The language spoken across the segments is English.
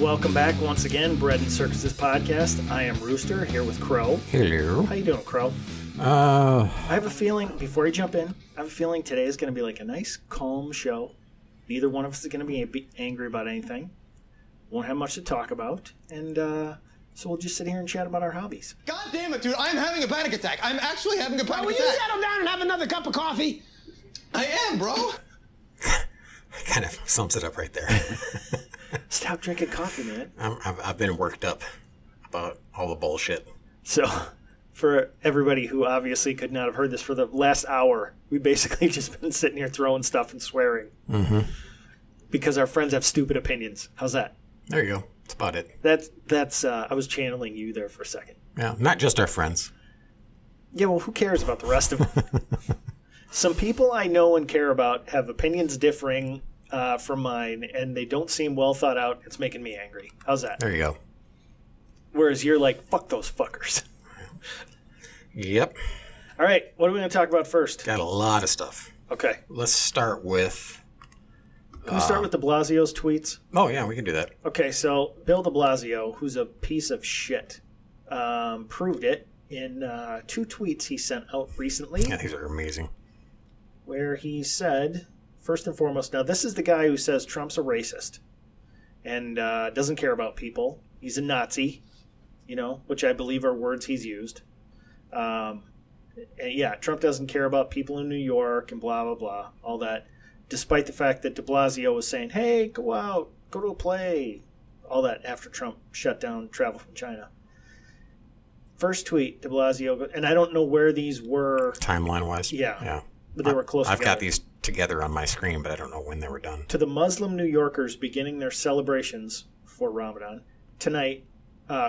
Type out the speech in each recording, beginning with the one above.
Welcome back once again, Bread and Circuses podcast. I am Rooster, here with Crow. Hello. How you doing, Crow? I have a feeling, before you jump in, I have a feeling today is going to be like a nice, calm show. Neither one of us is going to be angry about anything. Won't have much to talk about. And so we'll just sit here and chat about our hobbies. God damn it, dude. I'm having a panic attack. I'm actually having a panic attack. Will you settle down and have another cup of coffee? I am, bro. Kind of sums it up right there. Stop drinking coffee, man. I've been worked up about all the bullshit. So, for everybody who obviously could not have heard this, for the last hour, we've basically just been sitting here throwing stuff and swearing. Mm-hmm. Because our friends have stupid opinions. How's that? There you go. That's about it. That's I was channeling you there for a second. Yeah, not just our friends. Yeah, well, who cares about the rest of them? Some people I know and care about have opinions differing from mine, and they don't seem well thought out. It's making me angry. How's that? There you go. Whereas you're like, fuck those fuckers. Yep. All right. What are we going to talk about first? Got a lot of stuff. Okay. Let's start with... Can we start with De Blasio's tweets? Oh, yeah. We can do that. Okay. So Bill De Blasio, who's a piece of shit, proved it in two tweets he sent out recently. Yeah, these are amazing. Where he said, first and foremost, now this is the guy who says Trump's a racist and doesn't care about people. He's a Nazi, you know, which I believe are words he's used. And yeah, Trump doesn't care about people in New York and blah, blah, blah, all that. Despite the fact that De Blasio was saying, hey, go out, go to a play, all that after Trump shut down travel from China. First tweet, De Blasio, and I don't know where these were. Timeline-wise. Yeah. But they were close together. I've got these together on my screen, but I don't know when they were done. To the Muslim New Yorkers beginning their celebrations for Ramadan tonight,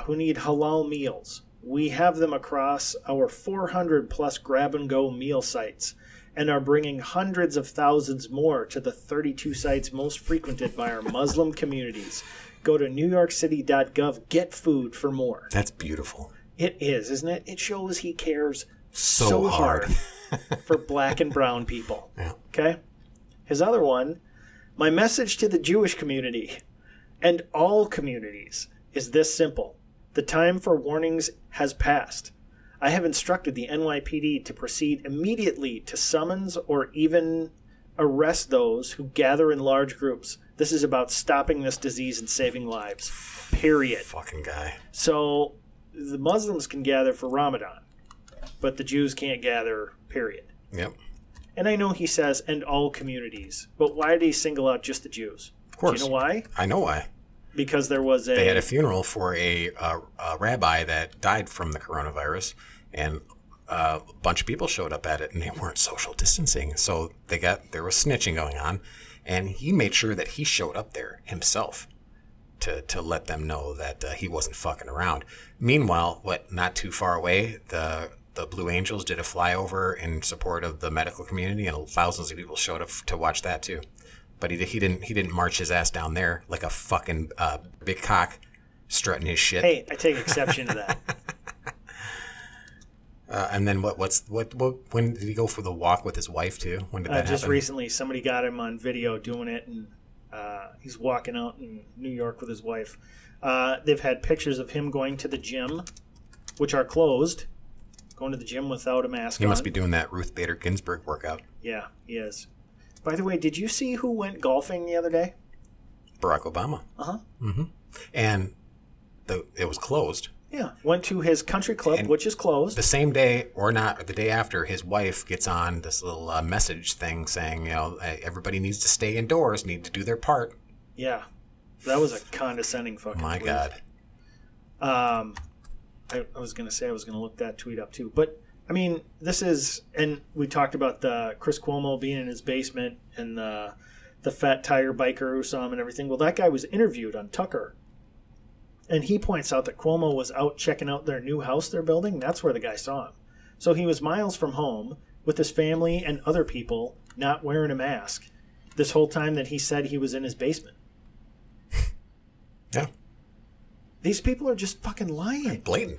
who need halal meals, we have them across our 400-plus grab-and-go meal sites and are bringing hundreds of thousands more to the 32 sites most frequented by our Muslim communities. Go to NewYorkCity.gov, get food for more. That's beautiful. It is, isn't it? It shows he cares so hard. For black and brown people. Yeah. Okay? His other one, my message to the Jewish community and all communities is this simple. The time for warnings has passed. I have instructed the NYPD to proceed immediately to summons or even arrest those who gather in large groups. This is about stopping this disease and saving lives. Period. Fucking guy. So the Muslims can gather for Ramadan, but the Jews can't gather, period. Yep. And I know he says, and all communities, but why did he single out just the Jews? Of course. Do you know why? I know why. Because there was a... They had a funeral for a rabbi that died from the coronavirus, and a bunch of people showed up at it, and they weren't social distancing. So there was snitching going on, and he made sure that he showed up there himself to let them know that he wasn't fucking around. Meanwhile, not too far away, the Blue Angels did a flyover in support of the medical community, and thousands of people showed up to watch that too. But he didn't march his ass down there like a fucking big cock strutting his shit. Hey, I take exception to that. And then when did he go for the walk with his wife too? When did that happen? Just recently, somebody got him on video doing it, and he's walking out in New York with his wife. They've had pictures of him going to the gym, which are closed. Going to the gym without a mask on. He must be doing that Ruth Bader Ginsburg workout. Yeah, he is. By the way, did you see who went golfing the other day? Barack Obama. Uh-huh. Mm-hmm. And it was closed. Yeah. Went to his country club, and which is closed. The same day or not, or the day after, his wife gets on this little message thing saying, you know, everybody needs to stay indoors, need to do their part. Yeah. That was a condescending fucking tweet. God. I was going to say I was going to look that tweet up too. But, I mean, this is – and we talked about the Chris Cuomo being in his basement and the fat tire biker who saw him and everything. Well, that guy was interviewed on Tucker And he points out that Cuomo was out checking out their new house they're building. That's where the guy saw him. So he was miles from home with his family and other people, not wearing a mask this whole time that he said he was in his basement. Yeah. These people are just fucking lying.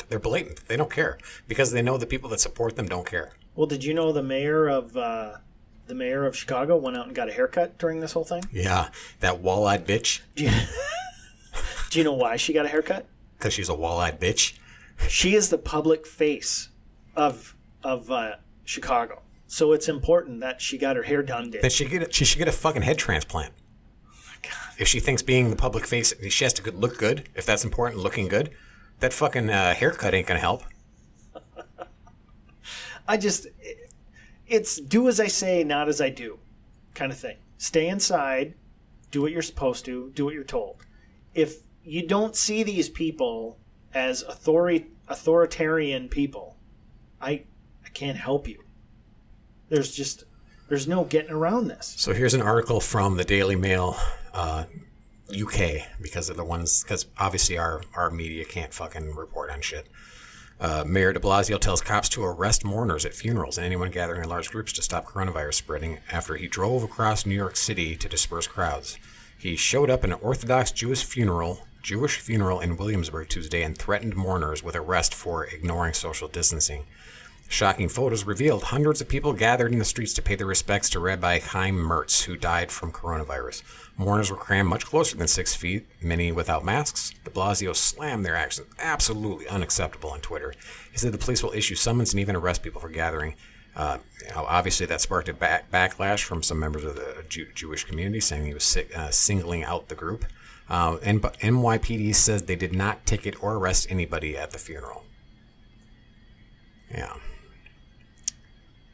They're blatant. They don't care because they know the people that support them don't care. Well, did you know the mayor of Chicago went out and got a haircut during this whole thing? Yeah, that wall-eyed bitch. Do you know why she got a haircut? Because she's a wall-eyed bitch. She is the public face of Chicago, so it's important that she got her hair done. Then she should get a fucking head transplant. Oh my God! If she thinks being the public face, she has to look good. If that's important, looking good, that fucking haircut ain't gonna help. It's do as I say, not as I do kind of thing. Stay inside, do what you're supposed to, do what you're told. If you don't see these people as authoritarian people, I can't help you. There's no getting around this. So here's an article from the Daily Mail UK because obviously our media can't fucking report on shit. Mayor de Blasio tells cops to arrest mourners at funerals and anyone gathering in large groups to stop coronavirus spreading after he drove across New York City to disperse crowds. He showed up at an Orthodox Jewish funeral in Williamsburg Tuesday and threatened mourners with arrest for ignoring social distancing. Shocking photos revealed hundreds of people gathered in the streets to pay their respects to Rabbi Chaim Mertz, who died from coronavirus. Mourners were crammed much closer than 6 feet, many without masks. De Blasio slammed their actions, absolutely unacceptable, on Twitter. He said the police will issue summons and even arrest people for gathering. Obviously, that sparked a backlash from some members of the Jewish community, saying he was singling out the group. But NYPD says they did not ticket or arrest anybody at the funeral. Yeah.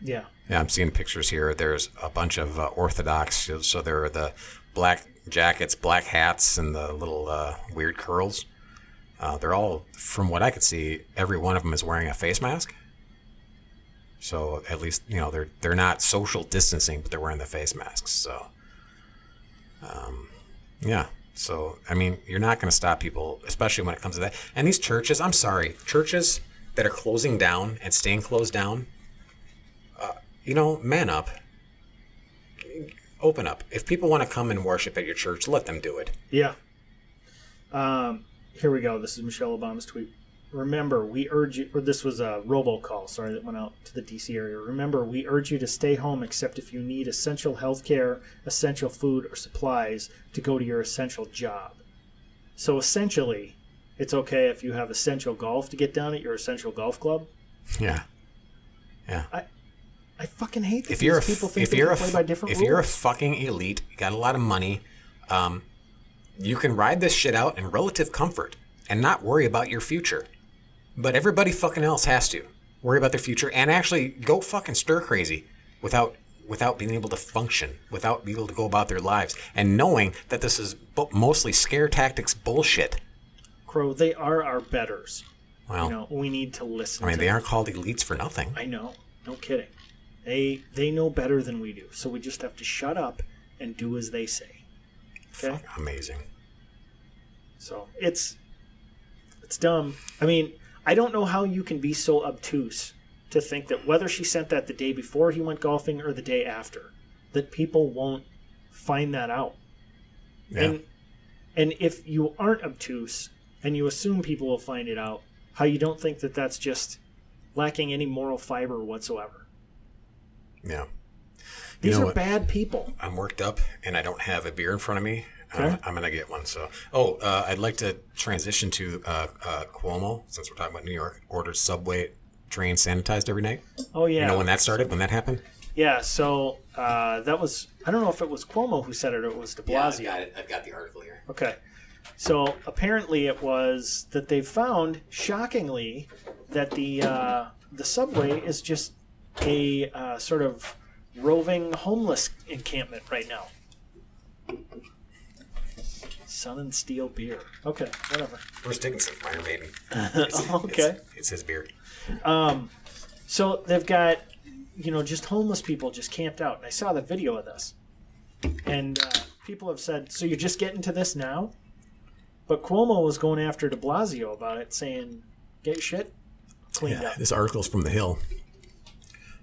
Yeah, I'm seeing pictures here. There's a bunch of Orthodox. So there are the black jackets, black hats, and the little weird curls. They're all, from what I could see, every one of them is wearing a face mask. So at least, you know, they're not social distancing, but they're wearing the face masks. So, yeah. So, I mean, you're not going to stop people, especially when it comes to that. And these churches, I'm sorry, churches that are closing down and staying closed down, you know, man up. Open up. If people want to come and worship at your church, let them do it. Yeah. Here we go. This is Michelle Obama's tweet. Remember, we urge you... Or this was a robocall, sorry, that went out to the D.C. area. Remember, we urge you to stay home except if you need essential health care, essential food, or supplies to go to your essential job. So essentially, it's okay if you have essential golf to get down at your essential golf club. Yeah. Yeah. I fucking hate that these people think they can play by different rules. If you're a fucking elite, you got a lot of money, you can ride this shit out in relative comfort and not worry about your future. But everybody fucking else has to worry about their future and actually go fucking stir crazy without being able to function, without being able to go about their lives, and knowing that this is mostly scare tactics bullshit. Crow, they are our betters. Well, you know, we need to listen. I mean, they aren't called elites for nothing. I know. No kidding. They know better than we do, so we just have to shut up and do as they say. Okay? Fuck, amazing. So it's dumb. I mean, I don't know how you can be so obtuse to think that whether she sent that the day before he went golfing or the day after, that people won't find that out. Yeah. And if you aren't obtuse and you assume people will find it out, how you don't think that that's just lacking any moral fiber whatsoever. Yeah. These are bad people. I'm worked up and I don't have a beer in front of me. Okay. I'm going to get one. So, I'd like to transition to Cuomo, since we're talking about New York, ordered subway train sanitized every night. Oh, yeah. You know when that started, when that happened? Yeah. So that was, I don't know if it was Cuomo who said it or it was de Blasio. Yeah, I got it. I've got the article here. Okay. So apparently it was that they found, shockingly, that the subway is just a sort of roving homeless encampment right now. Sun and Steel beer. Okay, whatever. Bruce Dickinson, Iron Maiden. Okay. It's his beer. So they've got, you know, just homeless people just camped out. And I saw the video of this. And people have said, so you're just getting to this now? But Cuomo was going after De Blasio about it, saying, get shit cleaned up. This article's from The Hill.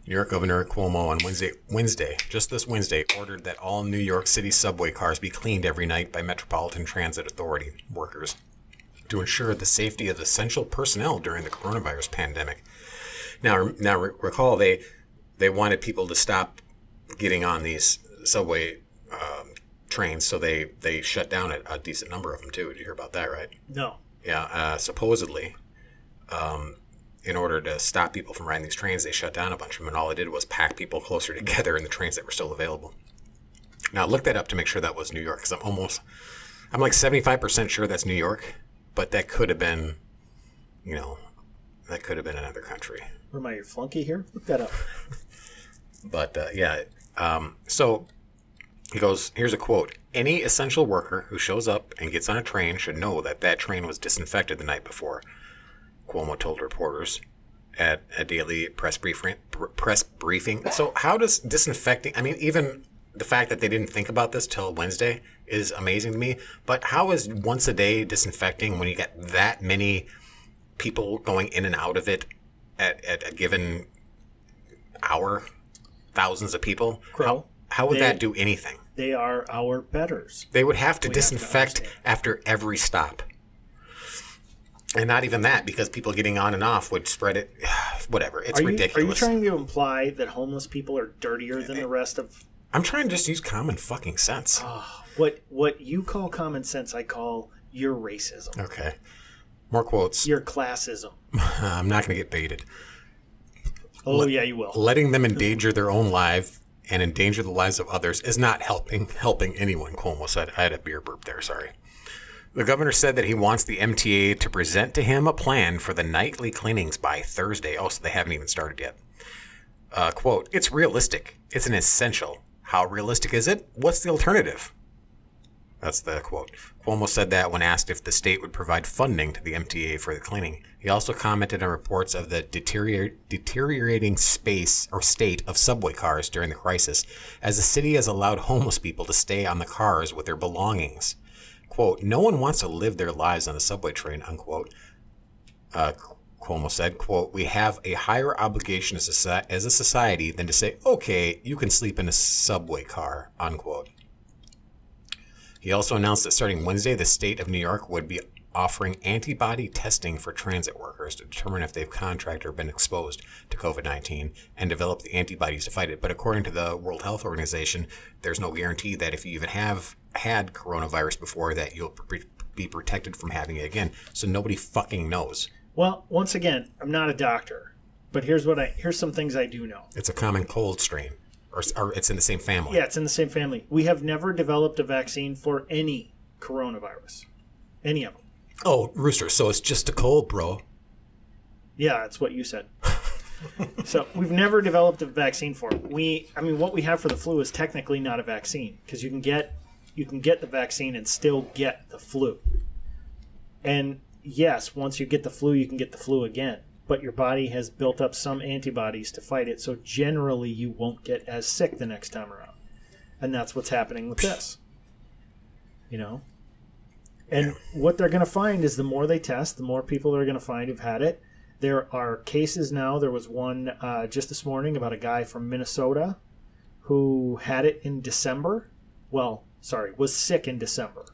New York Governor Cuomo on Wednesday, ordered that all New York City subway cars be cleaned every night by Metropolitan Transit Authority workers to ensure the safety of essential personnel during the coronavirus pandemic. Now recall they wanted people to stop getting on these subway trains, so they shut down a decent number of them, too. Did you hear about that, right? No. Yeah, supposedly, in order to stop people from riding these trains, they shut down a bunch of them, and all they did was pack people closer together in the trains that were still available. Now, look that up to make sure that was New York, because I'm like 75% sure that's New York, but that could have been, another country. Am I your flunky here? Look that up. But, so he goes, here's a quote. Any essential worker who shows up and gets on a train should know that that train was disinfected the night before, Cuomo told reporters at a daily press briefing. So how does disinfecting, even the fact that they didn't think about this till Wednesday is amazing to me. But how is once a day disinfecting when you get that many people going in and out of it at a given hour? Thousands of people. How would that do anything? They are our betters. They would have to disinfect after every stop. And not even that, because people getting on and off would spread it. Whatever. It's ridiculous. Are you trying to imply that homeless people are dirtier than the rest of... I'm trying to just use common fucking sense. What you call common sense, I call your racism. Okay. More quotes. Your classism. I'm not going to get baited. Oh, yeah, you will. Letting them endanger their own life and endanger the lives of others is not helping anyone, Cuomo said. I had a beer burp there, sorry. The governor said that he wants the MTA to present to him a plan for the nightly cleanings by Thursday. Oh, so they haven't even started yet. Quote, it's realistic. It's an essential. How realistic is it? What's the alternative? That's the quote. Cuomo said that when asked if the state would provide funding to the MTA for the cleaning. He also commented on reports of the deteriorating space or state of subway cars during the crisis, as the city has allowed homeless people to stay on the cars with their belongings. Quote, no one wants to live their lives on a subway train, unquote. Cuomo said, quote, we have a higher obligation as a society than to say, okay, you can sleep in a subway car, unquote. He also announced that starting Wednesday, the state of New York would be offering antibody testing for transit workers to determine if they've contracted or been exposed to COVID-19 and develop the antibodies to fight it. But according to the World Health Organization, there's no guarantee that if you even have had coronavirus before that you'll be protected from having it again. So nobody fucking knows. Well, once again, I'm not a doctor, but here's some things I do know. It's a common cold strain. Or it's in the same family. Yeah, it's in the same family. We have never developed a vaccine for any coronavirus. Any of them. Oh, Rooster, so it's just a cold, bro. Yeah, that's what you said. So we've never developed a vaccine for it. What we have for the flu is technically not a vaccine, because you can get the vaccine and still get the flu. And yes, once you get the flu, you can get the flu again. But your body has built up some antibodies to fight it, so generally you won't get as sick the next time around. And that's what's happening with this. And what they're going to find is the more they test, the more people they're going to find who've had it. There are cases now. There was one just this morning about a guy from Minnesota who had it in December. Well, sorry, was sick in December.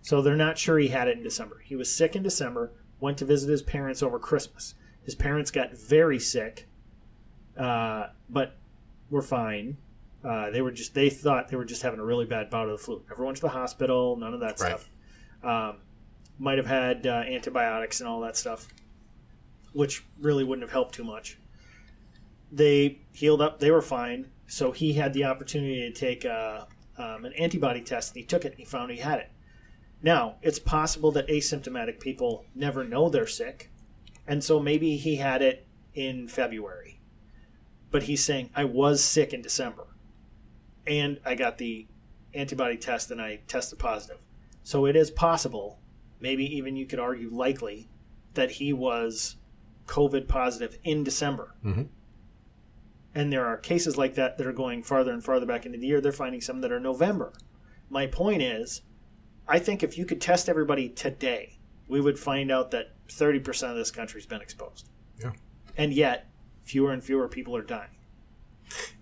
So they're not sure he had it in December. He was sick in December, went to visit his parents over Christmas. His parents got very sick, but were fine. They thought they were just having a really bad bout of the flu. Never went to the hospital, none of that stuff. Might have had antibiotics and all that stuff, which really wouldn't have helped too much. They healed up. They were fine. So he had the opportunity to take an antibody test, and he took it, and he found he had it. Now, it's possible that asymptomatic people never know they're sick. And so maybe he had it in February, but he's saying, I was sick in December and I got the antibody test and I tested positive. So it is possible, maybe even you could argue likely, that he was COVID positive in December. Mm-hmm. And there are cases like that are going farther and farther back into the year. They're finding some that are November. My point is, I think if you could test everybody today, we would find out that 30% of this country's been exposed. Yeah. And yet, fewer and fewer people are dying.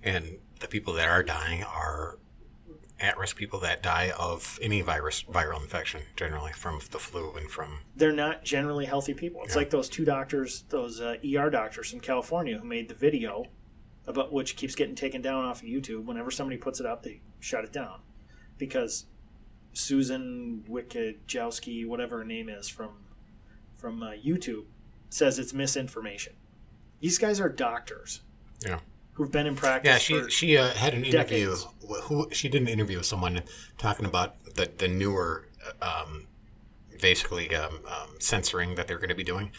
And the people that are dying are at-risk people that die of any viral infection, generally from the flu and from... They're not generally healthy people. It's like those two doctors, those ER doctors from California who made the video, about which keeps getting taken down off of YouTube. Whenever somebody puts it up, they shut it down. Because Susan Wojcicki, whatever her name is, from YouTube, says it's misinformation. These guys are doctors. Yeah. Who've been in practice. Yeah, she had an interview. She did an interview with someone talking about the newer, censoring that they're going to be doing,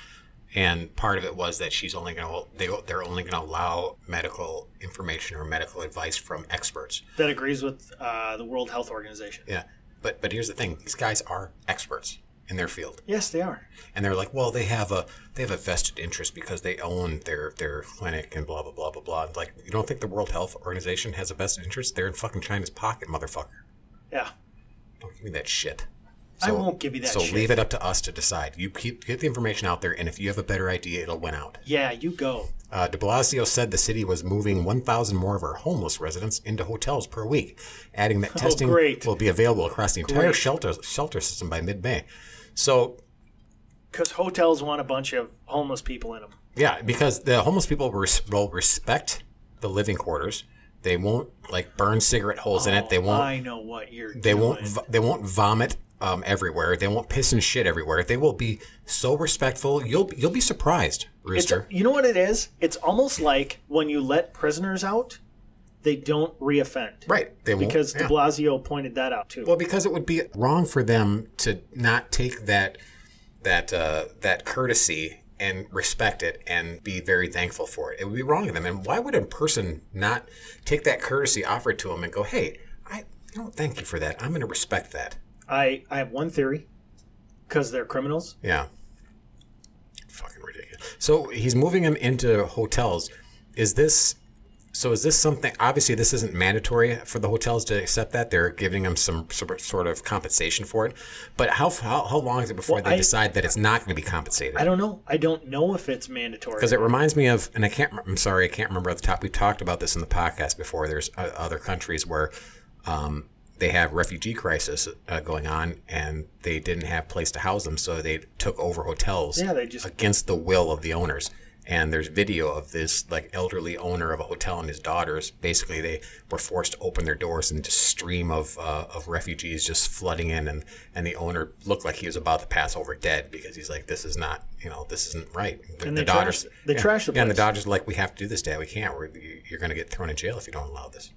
and part of it was that she's only going to they're only going to allow medical information or medical advice from experts that agrees with the World Health Organization. Yeah, but here's the thing: these guys are experts in their field. Yes, they are. And they're like, well, they have a vested interest because they own their clinic and blah, blah, blah, blah, blah. Like, you don't think the World Health Organization has a vested interest? They're in fucking China's pocket, motherfucker. Yeah. Don't give me that shit. I won't give you that shit. So leave it up to us to decide. You get the information out there, and if you have a better idea, it'll win out. Yeah, you go. De Blasio said the city was moving 1,000 more of our homeless residents into hotels per week, adding that testing will be available across the entire shelter system by mid-May. So, because hotels want a bunch of homeless people in them. Yeah, because the homeless people will respect the living quarters. They won't like burn cigarette holes in it. They won't. I know what you're. They doing. Won't. They won't vomit everywhere. They won't piss and shit everywhere. They will be so respectful. You'll be surprised, Rooster. You know what it is? It's almost like when you let prisoners out. They don't reoffend. Right. They won't. Because De Blasio pointed that out too. Well, because it would be wrong for them to not take that courtesy and respect it and be very thankful for it. It would be wrong of them. And why would a person not take that courtesy offered to them and go, hey, I don't thank you for that. I'm going to respect that. I have one theory. Because they're criminals. Yeah. Fucking ridiculous. So he's moving them into hotels. Is this something, obviously this isn't mandatory for the hotels to accept that. They're giving them some sort of compensation for it. But how long is it before they decide that it's not going to be compensated? I don't know. I don't know if it's mandatory. Because it reminds me of, and I can't remember at the top. We talked about this in the podcast before. There's other countries where they have refugee crisis going on and they didn't have place to house them. So they took over hotels against the will of the owners. And there's video of this like elderly owner of a hotel and his daughters. Basically, they were forced to open their doors and just stream of refugees just flooding in. And the owner looked like he was about to pass over dead because he's like, this isn't right. And the daughters, trash the place. And the daughters are like, we have to do this, Dad. We can't. You're going to get thrown in jail if you don't allow this.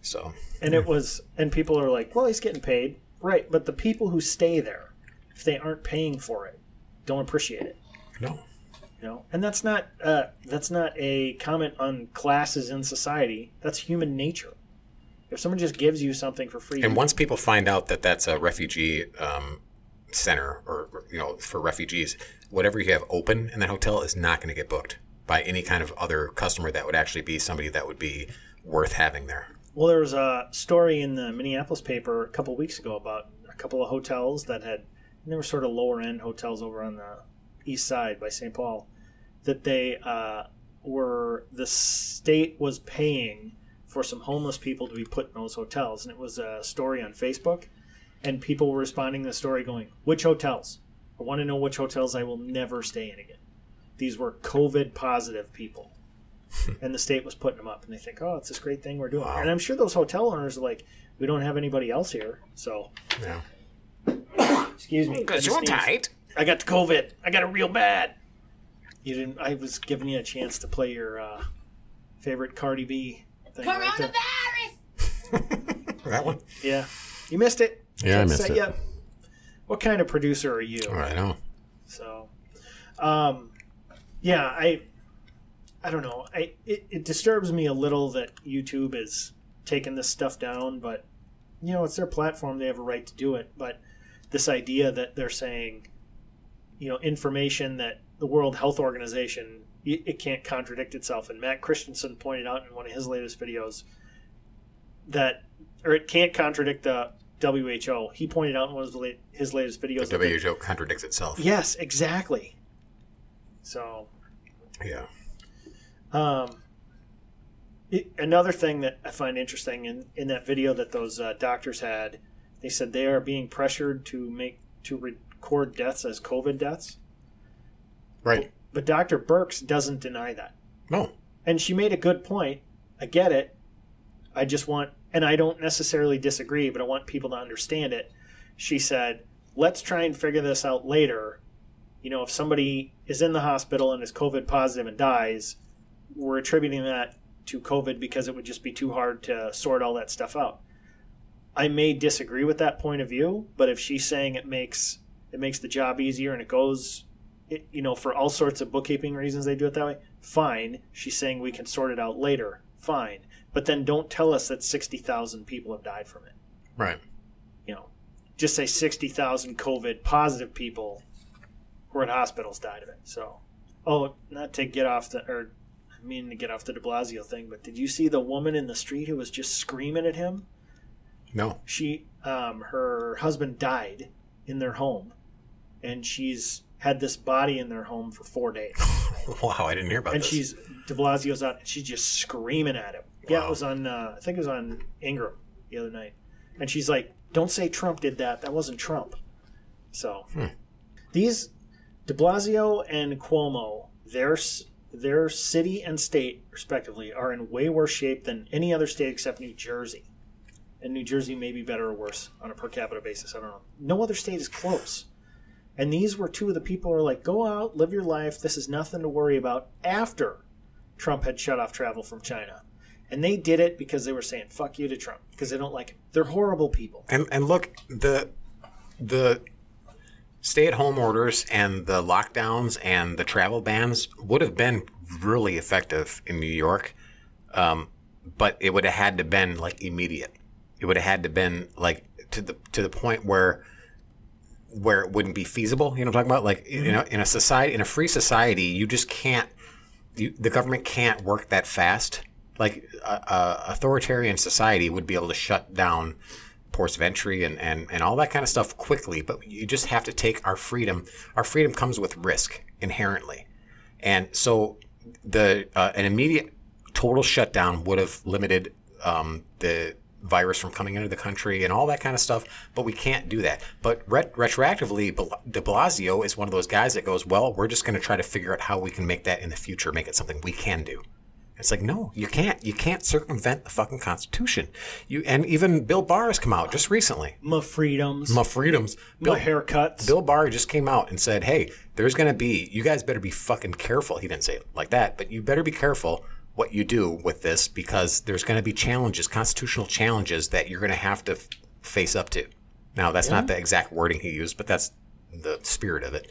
So. And and people are like, well, he's getting paid. Right. But the people who stay there, if they aren't paying for it, don't appreciate it. No. You know, and that's not a comment on classes in society. That's human nature. If someone just gives you something for free, and once people find out that that's a refugee center or for refugees, whatever you have open in that hotel is not going to get booked by any kind of other customer that would actually be somebody that would be worth having there. Well, there was a story in the Minneapolis paper a couple of weeks ago about a couple of hotels that had, and they were sort of lower end hotels over on the east side by St. Paul, that they the state was paying for some homeless people to be put in those hotels. And it was a story on Facebook, and people were responding to the story going, which hotels? I want to know which hotels I will never stay in again. These were COVID positive people. And the state was putting them up, and they think, oh, it's this great thing we're doing. Wow. And I'm sure those hotel owners are like, we don't have anybody else here. So, yeah. Excuse me. Because you're tight. I got the COVID. I got it real bad. You didn't. I was giving you a chance to play your favorite Cardi B thing. Coronavirus. Right, that one. Yeah, you missed it. Yeah, I missed it. Yep. What kind of producer are you? Oh, I know. So, I don't know. It disturbs me a little that YouTube is taking this stuff down, but it's their platform. They have a right to do it. But this idea that they're saying, information that the World Health Organization, it can't contradict itself. And Matt Christensen pointed out in one of his latest videos that, or it can't contradict the WHO. He pointed out in one of his latest videos. The WHO contradicts itself. Yes, exactly. So. Yeah. Another thing that I find interesting in that video that those doctors had, they said they are being pressured to record deaths as COVID deaths. Right. But Dr. Birx doesn't deny that. No. And she made a good point. I get it. I just want, and I don't necessarily disagree, but I want people to understand it. She said, let's try and figure this out later. You know, if somebody is in the hospital and is COVID positive and dies, we're attributing that to COVID because it would just be too hard to sort all that stuff out. I may disagree with that point of view, but if she's saying it makes the job easier and it goes, it, you know, for all sorts of bookkeeping reasons they do it that way, fine. She's saying we can sort it out later, fine. But then don't tell us that 60,000 people have died from it. Right. You know, just say 60,000 COVID positive people who are in hospitals died of it. So, I mean to get off the De Blasio thing, but did you see the woman in the street who was just screaming at him? No. She, her husband died in their home, and she's had this body in their home for 4 days. Wow, I didn't hear about this. And she's, De Blasio's out, and she's just screaming at him. Wow. Yeah, it was on, I think it was on Ingram the other night. And she's like, don't say Trump did that. That wasn't Trump. So these, De Blasio and Cuomo, their city and state, respectively, are in way worse shape than any other state except New Jersey. And New Jersey may be better or worse on a per capita basis. I don't know. No other state is close. And these were two of the people who are like, go out, live your life. This is nothing to worry about after Trump had shut off travel from China. And they did it because they were saying, fuck you to Trump, because they don't like him. They're horrible people. And look, the stay-at-home orders and the lockdowns and the travel bans would have been really effective in New York, but it would have had to been like immediate. It would have had to been like to the point where it wouldn't be feasible. You know what I'm talking about? Like, you know, in a society, in a free society, you just can't. The government can't work that fast. Like a authoritarian society would be able to shut down ports of entry and all that kind of stuff quickly, but you just have to take our freedom. Our freedom comes with risk inherently. And so an immediate total shutdown would have limited the virus from coming into the country and all that kind of stuff, but we can't do that. But retroactively, De Blasio is one of those guys that goes, well, we're just going to try to figure out how we can make that in the future, make it something we can do. It's like, no, you can't. You can't circumvent the fucking Constitution. And even Bill Barr has come out just recently. My freedoms. My haircuts. Bill Barr just came out and said, hey, there's going to be, you guys better be fucking careful. He didn't say it like that, but you better be careful what you do with this because there's going to be challenges, constitutional challenges that you're going to have to face up to. Now, that's not the exact wording he used, but that's the spirit of it.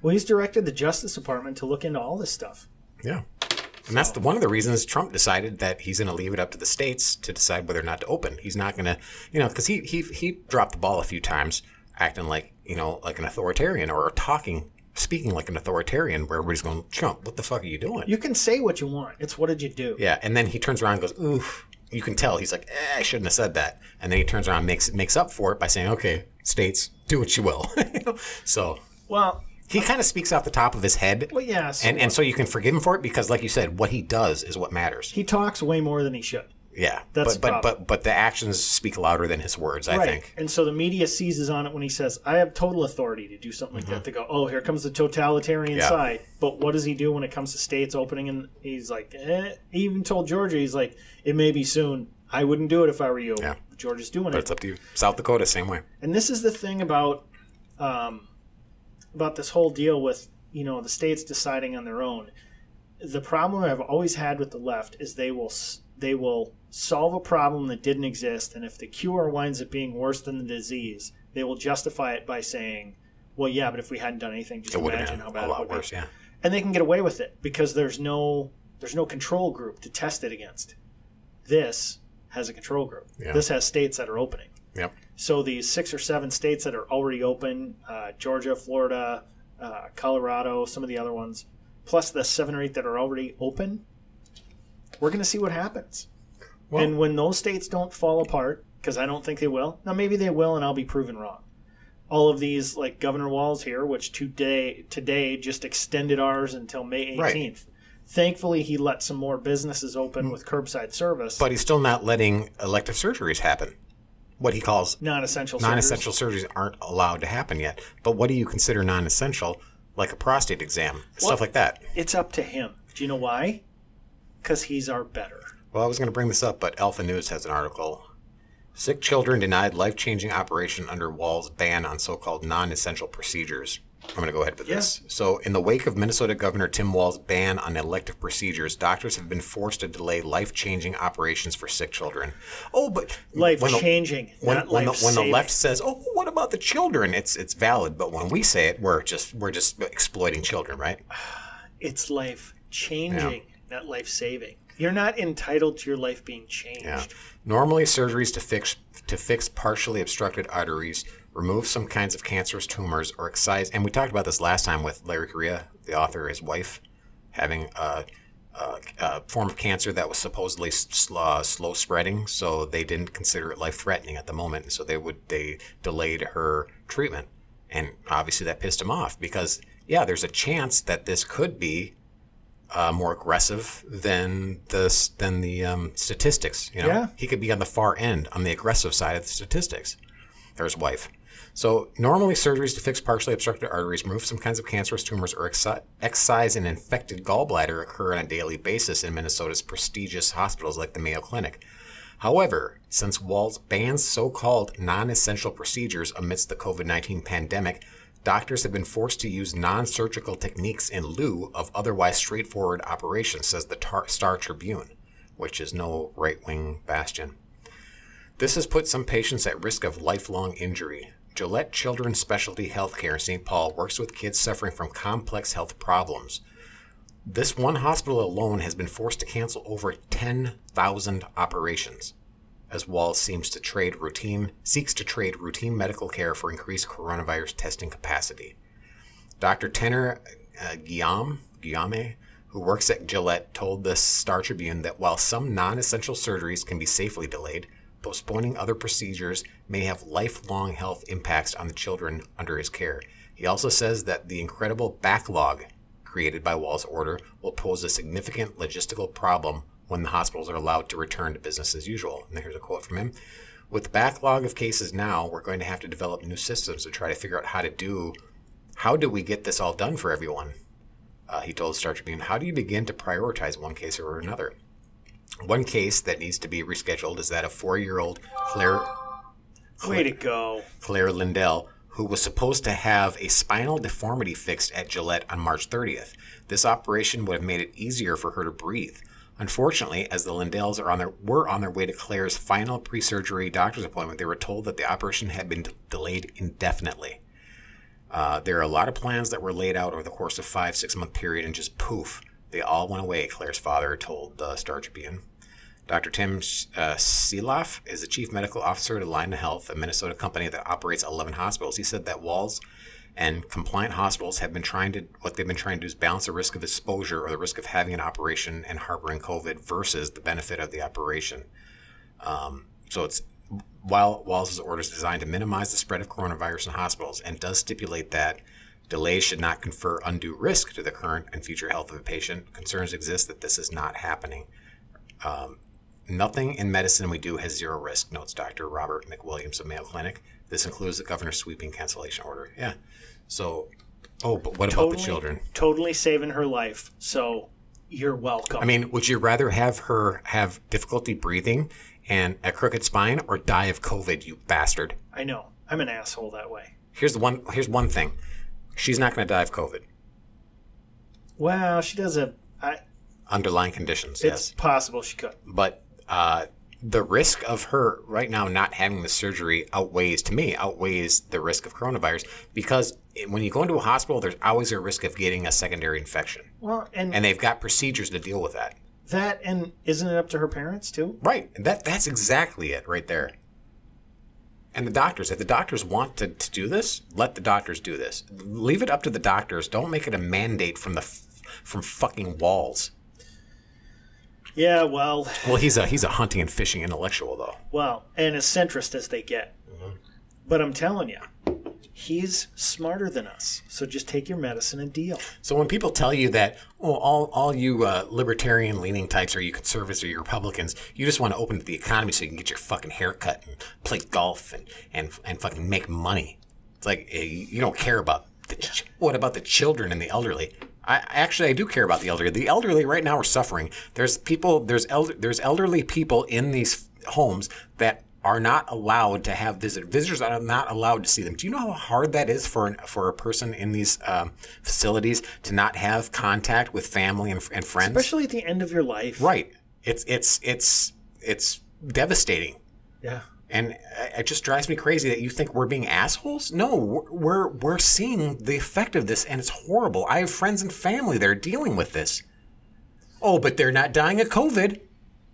Well, he's directed the Justice Department to look into all this stuff. Yeah. And that's one of the reasons Trump decided that he's going to leave it up to the states to decide whether or not to open. He's not going to, you know, because he dropped the ball a few times acting like, you know, like an authoritarian or speaking like an authoritarian where everybody's going, Trump, what the fuck are you doing? You can say what you want. It's what did you do? Yeah. And then he turns around and goes, oof. You can tell. He's like, I shouldn't have said that. And then he turns around and makes up for it by saying, okay, states, do what you will. You know? So. Well. He kind of speaks off the top of his head. Well, yeah. So and so you can forgive him for it because, like you said, what he does is what matters. He talks way more than he should. Yeah. That's but the actions speak louder than his words, right. I think. And so the media seizes on it when he says, I have total authority to do something like that. They go, oh, here comes the totalitarian side. But what does he do when it comes to states opening? And he's like, eh. He even told Georgia, he's like, it may be soon. I wouldn't do it if I were you. Yeah. Georgia's doing it. But it's up to you. South Dakota, same way. And this is the thing about this whole deal with, you know, the states deciding on their own. The problem I've always had with the left is they will solve a problem that didn't exist, and if the cure winds up being worse than the disease, they will justify it by saying, well, yeah, but if we hadn't done anything, just imagine how bad it would be. A lot worse, yeah. And they can get away with it because there's no control group to test it against. This has a control group. Yeah. This has states that are opening. Yep. So these 6 or 7 states that are already open, Georgia, Florida, Colorado, some of the other ones, plus the 7 or 8 that are already open, we're going to see what happens. Well, and when those states don't fall apart, because I don't think they will. Now, maybe they will, and I'll be proven wrong. All of these, like Governor Walz here, which today just extended ours until May 18th. Right. Thankfully, he let some more businesses open with curbside service. But he's still not letting elective surgeries happen. What he calls non-essential surgeries. Non-essential surgeries aren't allowed to happen yet. But what do you consider non-essential, like a prostate exam, stuff like that? It's up to him. Do you know why? Because he's our better. Well, I was going to bring this up, but Alpha News has an article. Sick children denied life-changing operation under Walz's ban on so-called non-essential procedures. I'm going to go ahead with this. So in the wake of Minnesota Governor Tim Walz's ban on elective procedures, doctors have been forced to delay life-changing operations for sick children. Oh, but life-changing, not life-saving. When the left says, "Oh, what about the children?" It's valid, but when we say it, we're just exploiting children, right? It's life-changing, not life-saving. You're not entitled to your life being changed. Yeah. Normally, surgeries to fix partially obstructed arteries, remove some kinds of cancerous tumors, or excise. And we talked about this last time with Larry Correia, the author, his wife, having a form of cancer that was supposedly slow spreading, so they didn't consider it life-threatening at the moment, and so they delayed her treatment. And obviously that pissed him off because, there's a chance that this could be more aggressive than the statistics. You know, he could be on the far end, on the aggressive side of the statistics. Or his wife. So normally surgeries to fix partially obstructed arteries, remove some kinds of cancerous tumors, or excise an infected gallbladder occur on a daily basis in Minnesota's prestigious hospitals like the Mayo Clinic. However, since Walz bans so-called non-essential procedures amidst the COVID-19 pandemic, doctors have been forced to use non-surgical techniques in lieu of otherwise straightforward operations, says the Star Tribune, which is no right-wing bastion. This has put some patients at risk of lifelong injury. Gillette Children's Specialty Healthcare in St. Paul works with kids suffering from complex health problems. This one hospital alone has been forced to cancel over 10,000 operations, as Walz seeks to trade routine medical care for increased coronavirus testing capacity. Dr. Tanner Guillaume, who works at Gillette, told the Star Tribune that while some non-essential surgeries can be safely delayed, postponing other procedures may have lifelong health impacts on the children under his care. He also says that the incredible backlog created by Walz's order will pose a significant logistical problem when the hospitals are allowed to return to business as usual. And here's a quote from him. With the backlog of cases now, we're going to have to develop new systems to try to figure out how do we get this all done for everyone? He told the Star Tribune, how do you begin to prioritize one case over another? One case that needs to be rescheduled is that of 4-year-old Claire Lindell, who was supposed to have a spinal deformity fixed at Gillette on March 30th. This operation would have made it easier for her to breathe. Unfortunately, as the Lindells were on their way to Claire's final pre-surgery doctor's appointment, they were told that the operation had been delayed indefinitely. There are a lot of plans that were laid out over the course of 5-6 month period, and just poof, they all went away, Claire's father told the Star Tribune. Dr. Tim Seloff is the chief medical officer at Aligna Health, a Minnesota company that operates 11 hospitals. He said that Walz and compliant hospitals have been trying to do is balance the risk of exposure or the risk of having an operation and harboring COVID versus the benefit of the operation. While Walz's order is designed to minimize the spread of coronavirus in hospitals and does stipulate that delays should not confer undue risk to the current and future health of a patient, concerns exist that this is not happening. Nothing in medicine we do has zero risk, notes Dr. Robert McWilliams of Mayo Clinic. This includes the governor's sweeping cancellation order. Yeah. So, but what about the children? Totally saving her life. So you're welcome. I mean, would you rather have her have difficulty breathing and a crooked spine or die of COVID, you bastard? I know. I'm an asshole that way. Here's one thing. She's not going to die of COVID. Well, she does have underlying conditions, yes. It's possible she could. But the risk of her right now not having the surgery outweighs the risk of coronavirus, because when you go into a hospital, there's always a risk of getting a secondary infection. Well, and they've got procedures to deal with that. That, and isn't it up to her parents, too? Right. That's exactly it right there. And the doctors, if the doctors want to do this, let the doctors do this. Leave it up to the doctors. Don't make it a mandate from fucking Walz. Yeah, well... Well, he's a hunting and fishing intellectual, though. Well, and as centrist as they get. Mm-hmm. But I'm telling you, he's smarter than us. So just take your medicine and deal. So when people tell you that, oh, all you libertarian-leaning types, or you conservatives, or you Republicans, you just want to open up the economy so you can get your fucking haircut and play golf and fucking make money. It's like, you don't care about... What about the children and the elderly? I do care about the elderly. The elderly right now are suffering. There's elderly people in these homes that are not allowed to have visitors. Visitors are not allowed to see them. Do you know how hard that is for a person in these facilities to not have contact with family and friends? Especially at the end of your life. Right. It's devastating. Yeah. And it just drives me crazy that you think we're being assholes. No, we're seeing the effect of this, and it's horrible. I have friends and family that are dealing with this. Oh, but they're not dying of COVID.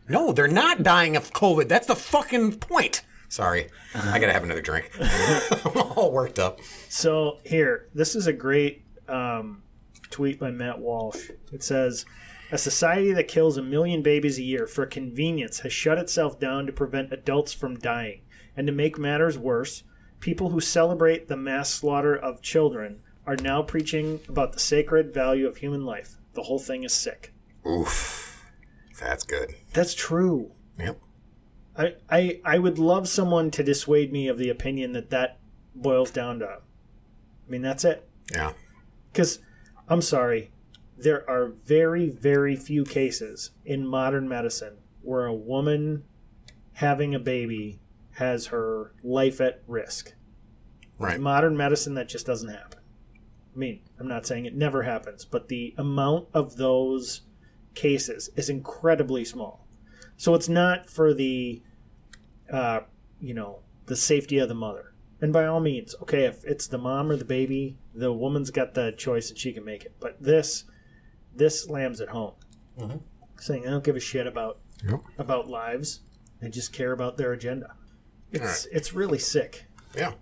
No, they're not dying of COVID. That's the fucking point. Sorry. I got to have another drink. I'm all worked up. So here, this is a great tweet by Matt Walsh. It says... A society that kills 1 million babies a year for convenience has shut itself down to prevent adults from dying. And to make matters worse, people who celebrate the mass slaughter of children are now preaching about the sacred value of human life. The whole thing is sick. Oof. That's good. That's true. Yep. I would love someone to dissuade me of the opinion that boils down to... I mean, that's it. Yeah. Because, I'm sorry... There are very, very few cases in modern medicine where a woman having a baby has her life at risk. Right. In modern medicine, that just doesn't happen. I mean, I'm not saying it never happens, but the amount of those cases is incredibly small. So it's not for the, the safety of the mother. And by all means, okay, if it's the mom or the baby, the woman's got the choice and she can make it. But this slams it home, mm-hmm. saying I don't give a shit about lives. I just care about their agenda. It's really sick. Yeah.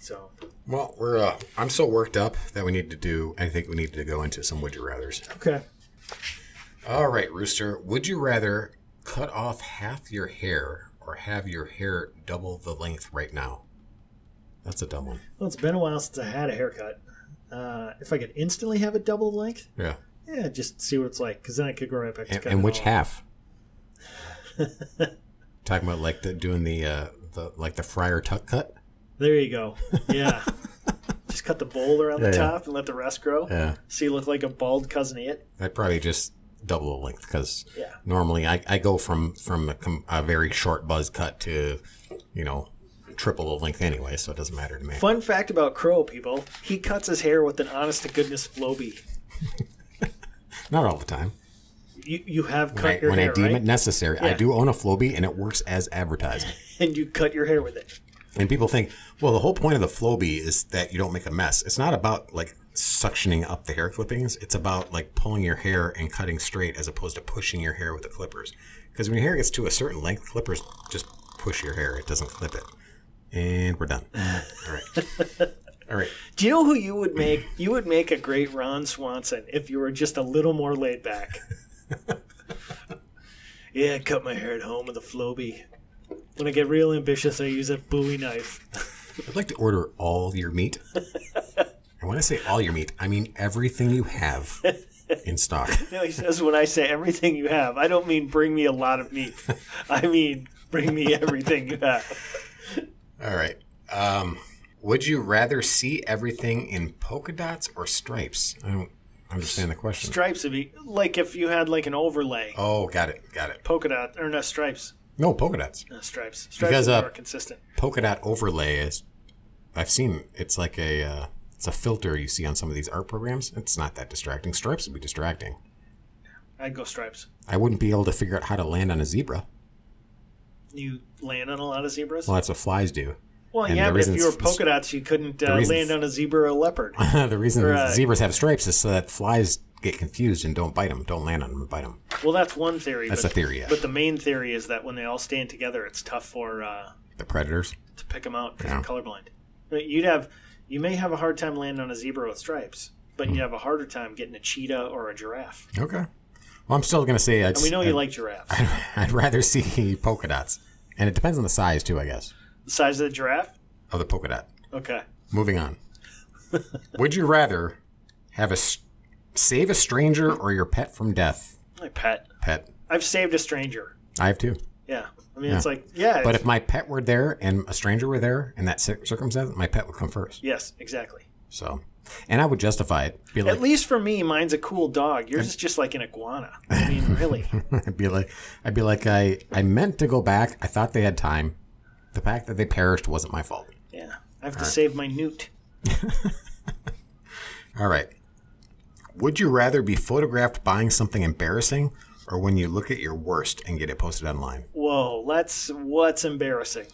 So. Well, we're I'm so worked up that we need to go into some would you rather's. Okay. All right, Rooster. Would you rather cut off half your hair or have your hair double the length right now? That's a dumb one. Well, it's been a while since I had a haircut. If I could instantly have it double the length? Yeah, just see what it's like, because then I could go right back to cutting. And which half? Talking about like the Friar Tuck cut? There you go. Yeah. Just cut the bowl around the top and let the rest grow. Yeah. So you look like a bald cousin of it. I'd probably just double the length, because normally I go from a very short buzz cut to, triple the length anyway, so it doesn't matter to me. Fun fact about Crow, people. He cuts his hair with an honest-to-goodness flowbee. Not all the time. You have cut your hair, right? When I deem it necessary. Yeah. I do own a flowbee, and it works as advertised. And you cut your hair with it. And people think, well, the whole point of the flowbee is that you don't make a mess. It's not about, suctioning up the hair clippings. It's about, pulling your hair and cutting straight as opposed to pushing your hair with the clippers. Because when your hair gets to a certain length, clippers just push your hair. It doesn't clip it. And we're done. All right. All right. Do you know who you would make? You would make a great Ron Swanson if you were just a little more laid back. Yeah, I cut my hair at home with a flowbee. When I get real ambitious, I use a Bowie knife. I'd like to order all your meat. And when I say all your meat, I mean everything you have in stock. No, he says when I say everything you have, I don't mean bring me a lot of meat. I mean bring me everything you have. All right. Would you rather see everything in polka dots or stripes? I don't understand the question. Stripes would be like if you had an overlay. Oh, got it. Polka dot or no stripes? No polka dots. No, stripes. Stripes are more consistent. Polka dot overlay is. I've seen it's like a it's a filter you see on some of these art programs. It's not that distracting. Stripes would be distracting. I'd go stripes. I wouldn't be able to figure out how to land on a zebra. You land on a lot of zebras? Well, that's what flies do. Well, and but if you were polka dots, you couldn't land on a zebra or a leopard. The reason zebras have stripes is so that flies get confused and don't bite them. Don't land on them and bite them. Well, that's one theory. That's a theory, yeah. But the main theory is that when they all stand together, it's tough for... the predators? To pick them out because they're colorblind. You may have a hard time landing on a zebra with stripes, but you have a harder time getting a cheetah or a giraffe. Okay. Well, I'm still going to say... You like giraffes. I'd rather see polka dots. And it depends on the size, too, I guess. The size of the giraffe? Of the polka dot. Okay. Moving on. Would you rather have save a stranger or your pet from death? My pet. I've saved a stranger. I have, too. Yeah. I mean, it's like, But if my pet were there and a stranger were there in that circumstance, my pet would come first. Yes, exactly. So... And I would justify it. Be like, at least for me, mine's a cool dog. Yours is just like an iguana. I mean, really. I'd be like, I meant to go back. I thought they had time. The fact that they perished wasn't my fault. Yeah. I have to save my newt. All right. Would you rather be photographed buying something embarrassing or when you look at your worst and get it posted online? Whoa. What's embarrassing?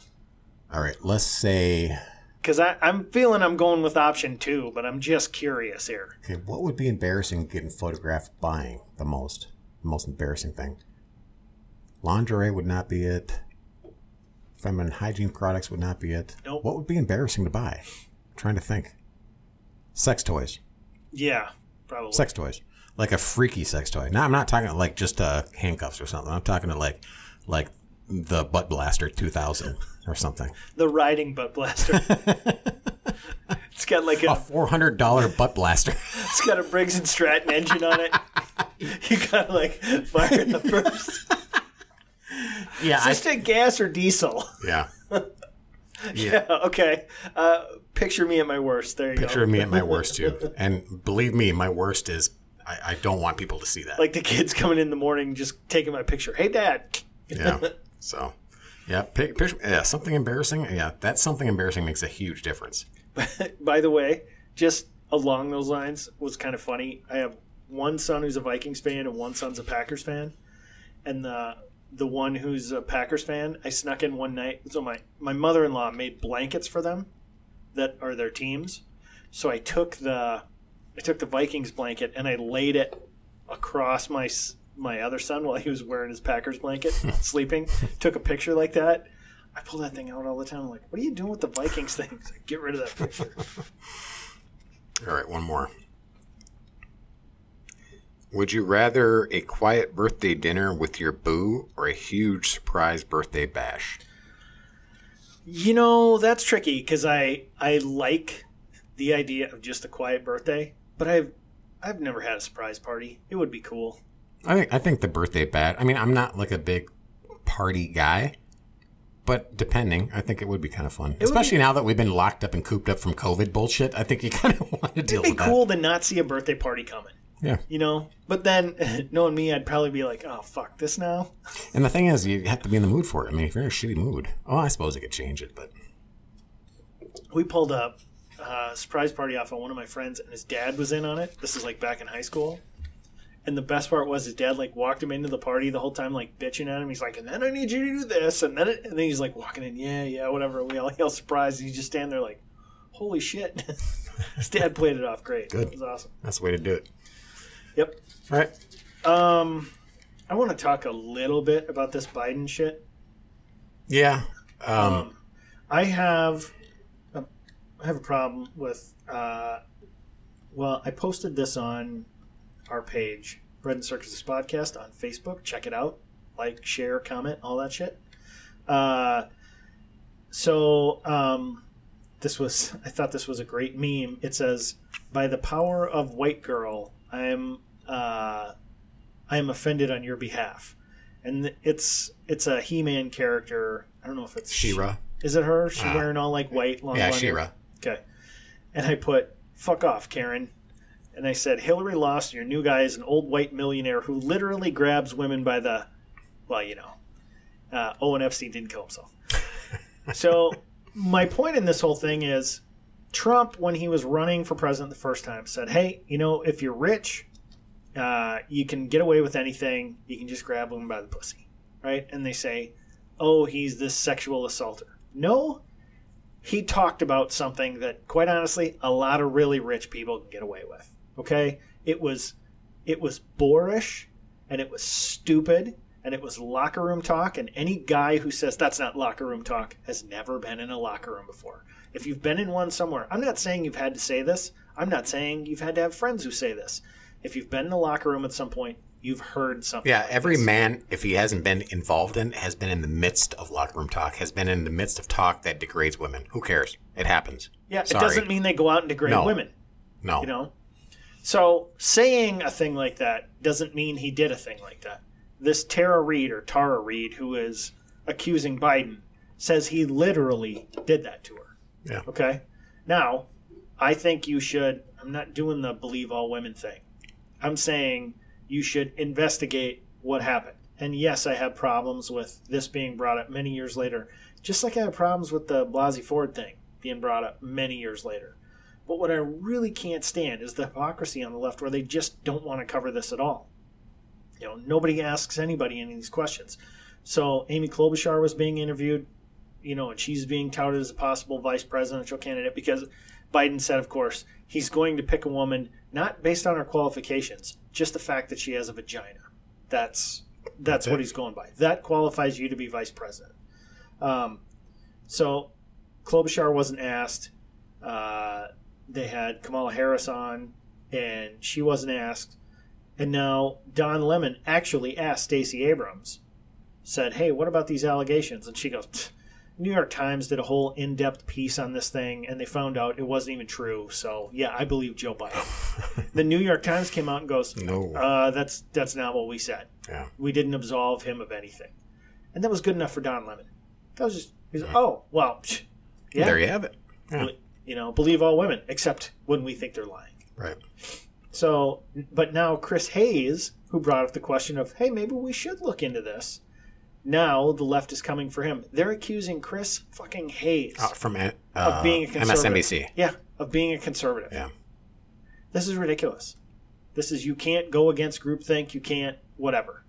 All right. Let's say... Because I'm feeling I'm going with option 2, but I'm just curious here. Okay, what would be embarrassing getting photographed buying the most? The most embarrassing thing. Lingerie would not be it. Feminine hygiene products would not be it. Nope. What would be embarrassing to buy? I'm trying to think. Sex toys. Yeah, probably. Sex toys. Like a freaky sex toy. Now, I'm not talking like just handcuffs or something. I'm talking to like the Butt Blaster 2000. Or something. The riding butt blaster. It's got like a $400 butt blaster. It's got a Briggs & Stratton engine on it. You got to like fire in the first. Yeah. Is this gas or diesel? Yeah. Yeah. Okay. Picture me at my worst. There you go. Picture me at my worst too. And believe me, my worst is I don't want people to see that. Like the kids coming in the morning just taking my picture. Hey, Dad. Yeah. So. Yeah, something embarrassing. Yeah, that something embarrassing makes a huge difference. By the way, just along those lines was kind of funny. I have one son who's a Vikings fan and one son's a Packers fan. And the one who's a Packers fan, I snuck in one night. So my mother-in-law made blankets for them that are their teams. So I took the Vikings blanket and I laid it across my other son while he was wearing his Packers blanket, sleeping, took a picture like that. I pull that thing out all the time. I'm like, what are you doing with the Vikings thing? Like, get rid of that picture. All right, one more. Would you rather a quiet birthday dinner with your boo or a huge surprise birthday bash? You know, that's tricky because I like the idea of just a quiet birthday, but I've never had a surprise party. It would be cool. I think the birthday bash. I mean, I'm not like a big party guy, but depending, I think it would be kind of fun. Especially now that we've been locked up and cooped up from COVID bullshit. I think you kind of want to deal with that. It'd be cool to not see a birthday party coming. Yeah. You know? But then, knowing me, I'd probably be like, oh, fuck this now. And the thing is, you have to be in the mood for it. I mean, if you're in a shitty mood, I suppose I could change it, but. We pulled up a surprise party off of one of my friends, and his dad was in on it. This is like back in high school. And the best part was his dad, like, walked him into the party the whole time, like, bitching at him. He's like, and then I need you to do this. And then he's, like, walking in, yeah, whatever. We all yell surprise. And he's just standing there like, holy shit. His dad played it off great. Good. It was awesome. That's the way to do it. Yep. All right. I want to talk a little bit about this Biden shit. Yeah. I have a problem with, I posted this on our page, Bread and Circuses Podcast on Facebook. Check it out. Like, share, comment, all that shit. I thought this was a great meme. It says, by the power of white girl, I am offended on your behalf. And it's a He-Man character. I don't know if it's She-Ra. Is it her? She wearing all like white, long hair? Yeah, She-Ra. Okay. And I put, fuck off, Karen. And I said, Hillary lost. Your new guy is an old white millionaire who literally grabs women by the, well, you know, Owen Epstein didn't kill himself. So my point in this whole thing is Trump, when he was running for president the first time, said, hey, you know, if you're rich, you can get away with anything. You can just grab women by the pussy, right? And they say, oh, he's this sexual assaulter. No. He talked about something that, quite honestly, a lot of really rich people can get away with. Okay, it was boorish, and it was stupid, and it was locker room talk. And any guy who says that's not locker room talk has never been in a locker room before. If you've been in one somewhere, I'm not saying you've had to say this. I'm not saying you've had to have friends who say this. If you've been in a locker room at some point, you've heard something. Yeah, like every man, if he hasn't been involved in, has been in the midst of locker room talk, has been in the midst of talk that degrades women. Who cares? It happens. Yeah, sorry. It doesn't mean they go out and degrade women. No. You know? So saying a thing like that doesn't mean he did a thing like that. This Tara Reade, who is accusing Biden, says he literally did that to her. Yeah. Okay? Now, I think you should – I'm not doing the believe all women thing. I'm saying you should investigate what happened. And, yes, I have problems with this being brought up many years later, just like I have problems with the Blasey Ford thing being brought up many years later. But what I really can't stand is the hypocrisy on the left where they just don't want to cover this at all. You know, nobody asks anybody any of these questions. So Amy Klobuchar was being interviewed, you know, and she's being touted as a possible vice presidential candidate because Biden said, of course, he's going to pick a woman not based on her qualifications, just the fact that she has a vagina. That's what he's going by. That qualifies you to be vice president. So Klobuchar wasn't asked. They had Kamala Harris on, and she wasn't asked. And now Don Lemon actually asked Stacey Abrams, said, hey, what about these allegations? And she goes, New York Times did a whole in-depth piece on this thing, and they found out it wasn't even true. So, yeah, I believe Joe Biden. The New York Times came out and goes, no, that's not what we said. Yeah. We didn't absolve him of anything. And that was good enough for Don Lemon. That was just, he was, oh, well, yeah. There you have it. Yeah. You know, believe all women, except when we think they're lying. Right. So, but now Chris Hayes, who brought up the question of, hey, maybe we should look into this. Now the left is coming for him. They're accusing Chris fucking Hayes of being a conservative. MSNBC. Yeah, of being a conservative. Yeah. This is ridiculous. This is, you can't go against groupthink. You can't whatever.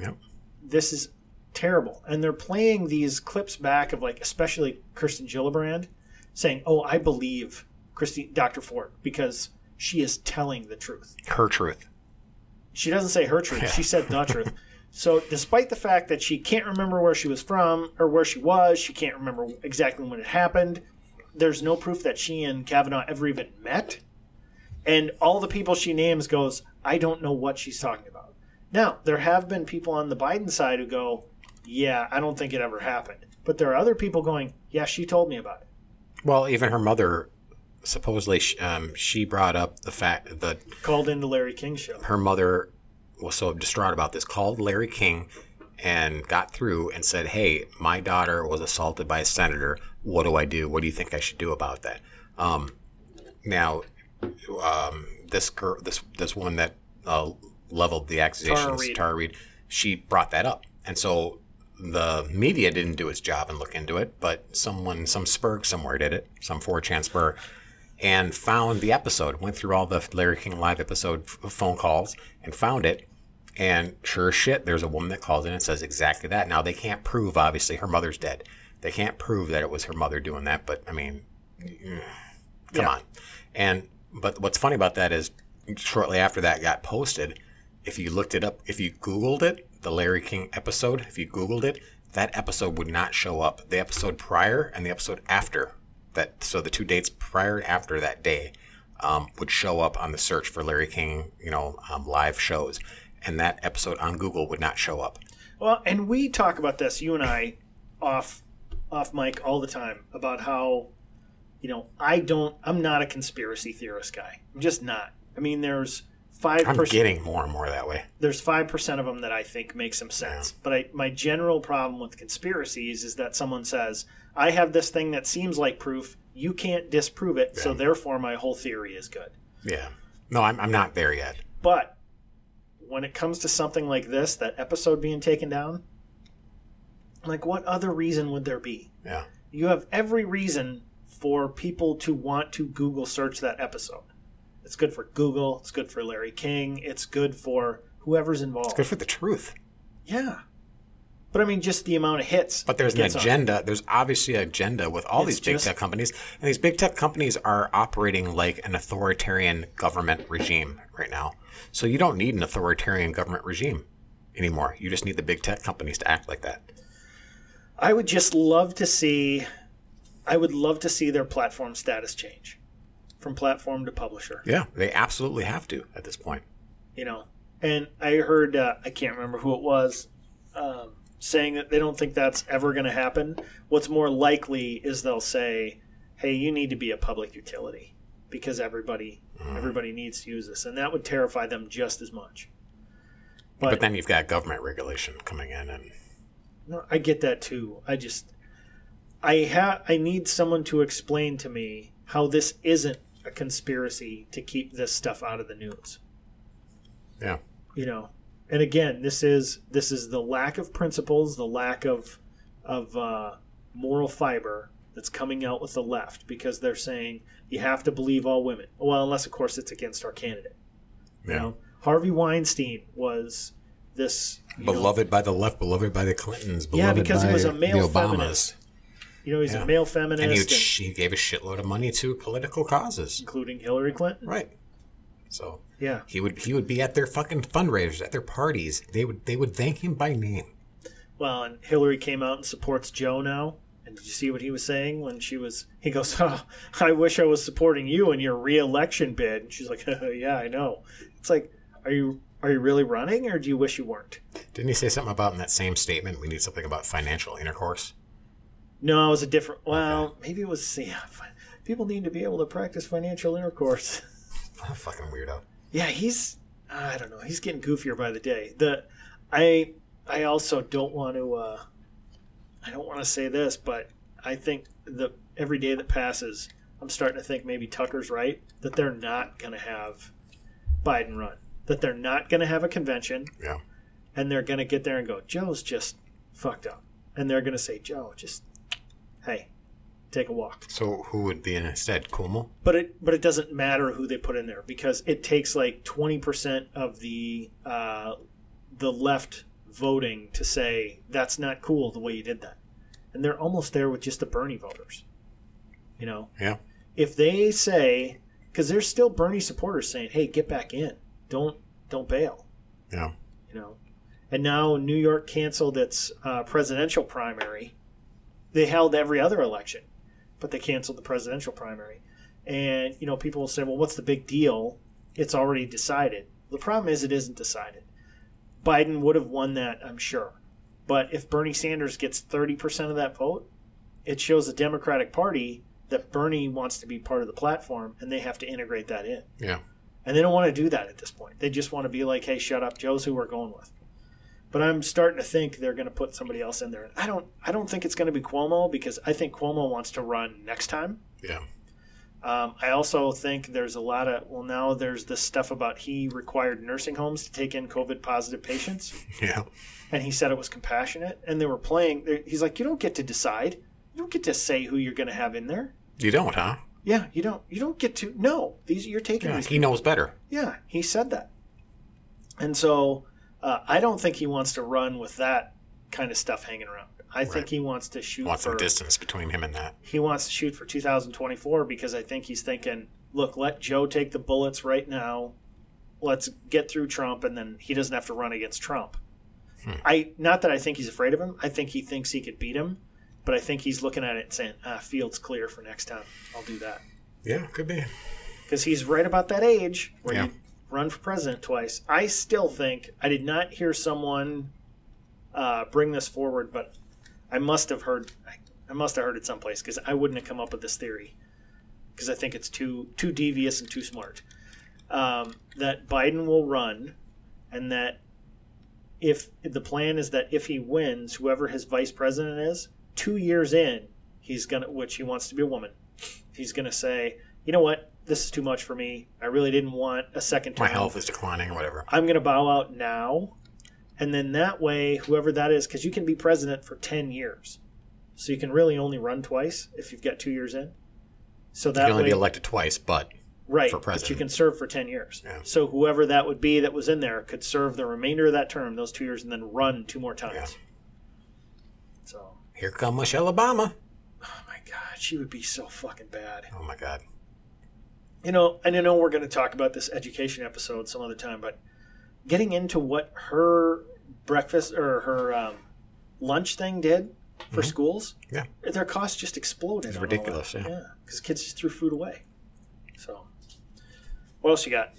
Yep. This is terrible. And they're playing these clips back of, like, especially Kirsten Gillibrand saying, oh, I believe Dr. Ford because she is telling the truth. Her truth. She doesn't say her truth. Yeah. She said the truth. So despite the fact that she can't remember where she was from or where she was, she can't remember exactly when it happened. There's no proof that she and Kavanaugh ever even met. And all the people she names goes, I don't know what she's talking about. Now, there have been people on the Biden side who go, yeah, I don't think it ever happened. But there are other people going, yeah, she told me about it. Well, even her mother, supposedly, she brought up the fact that... Called into Larry King's show. Her mother... was so distraught about this, called Larry King and got through and said, hey, my daughter was assaulted by a senator. What do I do? What do you think I should do about that? This girl, this woman that leveled the accusations, Tara Reade, she brought that up. And so the media didn't do its job and look into it, but some spurg somewhere did it, some 4chan spurg, and found the episode, went through all the Larry King Live episode phone calls and found it. And sure as shit, there's a woman that calls in and says exactly that. Now, they can't prove, obviously, her mother's dead. They can't prove that it was her mother doing that, but, I mean, come on. But what's funny about that is shortly after that got posted, if you looked it up, if you Googled it, the Larry King episode, if you Googled it, that episode would not show up. The episode prior and the episode after that, so the two dates prior and after that day would show up on the search for Larry King, live shows, and that episode on Google would not show up. Well, and we talk about this, you and I, off mic all the time about how, I'm not a conspiracy theorist guy. I'm just not. I mean, there's 5%. I'm getting more and more that way. There's 5% of them that I think make some sense. Yeah. But my general problem with conspiracies is that someone says, I have this thing that seems like proof. You can't disprove it, so therefore my whole theory is good. Yeah. No, I'm not there yet. But when it comes to something like this, that episode being taken down, like, what other reason would there be? Yeah. You have every reason for people to want to Google search that episode. It's good for Google. It's good for Larry King. It's good for whoever's involved. It's good for the truth. Yeah. But, I mean, just the amount of hits. But there's an agenda. There's obviously an agenda with all these big tech companies. And these big tech companies are operating like an authoritarian government regime right now. So you don't need an authoritarian government regime anymore. You just need the big tech companies to act like that. I would just love to see – I would love to see their platform status change from platform to publisher. Yeah, they absolutely have to at this point. And I heard, I can't remember who it was, saying that they don't think that's ever going to happen. What's more likely is they'll say, hey, you need to be a public utility because everybody needs to use this. And that would terrify them just as much. But then you've got government regulation coming in. No, I get that too. I need someone to explain to me how this isn't a conspiracy to keep this stuff out of the news. Yeah. You know, and again, this is the lack of principles, the lack of moral fiber that's coming out with the left, because they're saying you have to believe all women. Well, unless of course it's against our candidate. Yeah. You know, Harvey Weinstein was this beloved by the left, beloved by the Clintons, beloved by the Obamas. Yeah, because he was a male feminist. You know, he's a male feminist. And he gave a shitload of money to political causes, including Hillary Clinton. Right. So yeah, he would be at their fucking fundraisers, at their parties. They would thank him by name. Well, and Hillary came out and supports Joe now. And did you see what he was saying when he goes, oh, I wish I was supporting you in your re-election bid. And she's like, yeah, I know. It's like, are you really running, or do you wish you weren't? Didn't he say something about, in that same statement, we need something about financial intercourse? No, it was a different. Well, okay. Maybe it was. Yeah, people need to be able to practice financial intercourse. What a fucking weirdo. Yeah, he's. I don't know. He's getting goofier by the day. I also don't want to. I don't want to say this, but I think every day that passes, I'm starting to think maybe Tucker's right, that they're not going to have Biden run, that they're not going to have a convention. Yeah. And they're going to get there and go, Joe's just fucked up. And they're going to say, Joe, just, hey, take a walk. So who would be in instead, Cuomo? But it doesn't matter who they put in there, because it takes like 20% of the left voting to say that's not cool the way you did that. And they're almost there with just the Bernie voters. You know? Yeah. If they say, because there's still Bernie supporters saying, hey, get back in. Don't bail. Yeah. You know? And now New York canceled its presidential primary. They held every other election, but they canceled the presidential primary. And, you know, people will say, well, what's the big deal? It's already decided. The problem is it isn't decided. Biden would have won that, I'm sure. But if Bernie Sanders gets 30% of that vote, it shows the Democratic Party that Bernie wants to be part of the platform, and they have to integrate that in. Yeah. And they don't want to do that at this point. They just want to be like, hey, shut up, Joe's who we're going with. But I'm starting to think they're going to put somebody else in there. I don't think it's going to be Cuomo, because I think Cuomo wants to run next time. Yeah. I also think there's a lot of – well, now there's this stuff about he required nursing homes to take in COVID-positive patients. Yeah. And he said it was compassionate. And they were playing – he's like, you don't get to decide. You don't get to say who you're going to have in there. You don't, huh? Yeah, you don't. You don't get to – no. You're taking these – he knows better. Yeah, he said that. And so – I don't think he wants to run with that kind of stuff hanging around. I think he wants to shoot for some distance between him and that. He wants to shoot for 2024, because I think he's thinking, look, let Joe take the bullets right now. Let's get through Trump, and then he doesn't have to run against Trump. Not that I think he's afraid of him. I think he thinks he could beat him, but I think he's looking at it and saying, field's clear for next time. I'll do that. Yeah, could be. Because he's right about that age where you run for president twice. I still think, I did not hear someone bring this forward, but I must have heard it someplace, because I wouldn't have come up with this theory, because I think it's too devious and too smart. That Biden will run, and that if the plan is that if he wins, whoever his vice president is, 2 years in, he's gonna, which he wants to be a woman, he's gonna say, you know what? This is too much for me. I really didn't want a second term. My health is declining or whatever. I'm going to bow out now. And then that way, whoever that is, because you can be president for 10 years. So you can really only run twice if you've got 2 years in. So that you can only be elected twice, but for president. But you can serve for 10 years. Yeah. So whoever that would be that was in there could serve the remainder of that term, those 2 years, and then run two more times. Yeah. So here come Michelle Obama. Oh, my God. She would be so fucking bad. Oh, my God. You know, and I know we're going to talk about this education episode some other time, but getting into what her breakfast or her lunch thing did for schools, their costs just exploded. It's ridiculous, because kids just threw food away. So, what else you got?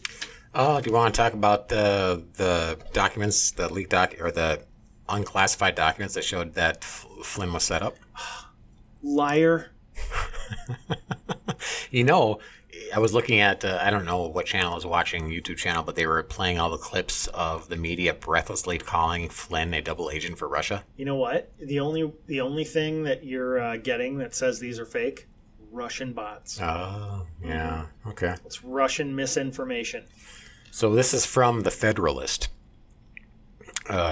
Oh, do you want to talk about the documents, the leaked or the unclassified documents that showed that Flynn was set up? Liar. You know, I was looking at, I don't know what channel I was watching, YouTube channel, but they were playing all the clips of the media breathlessly calling Flynn a double agent for Russia. You know what? The only thing that you're getting that says these are fake, Russian bots. Oh, yeah. Okay. It's Russian misinformation. So this is from The Federalist.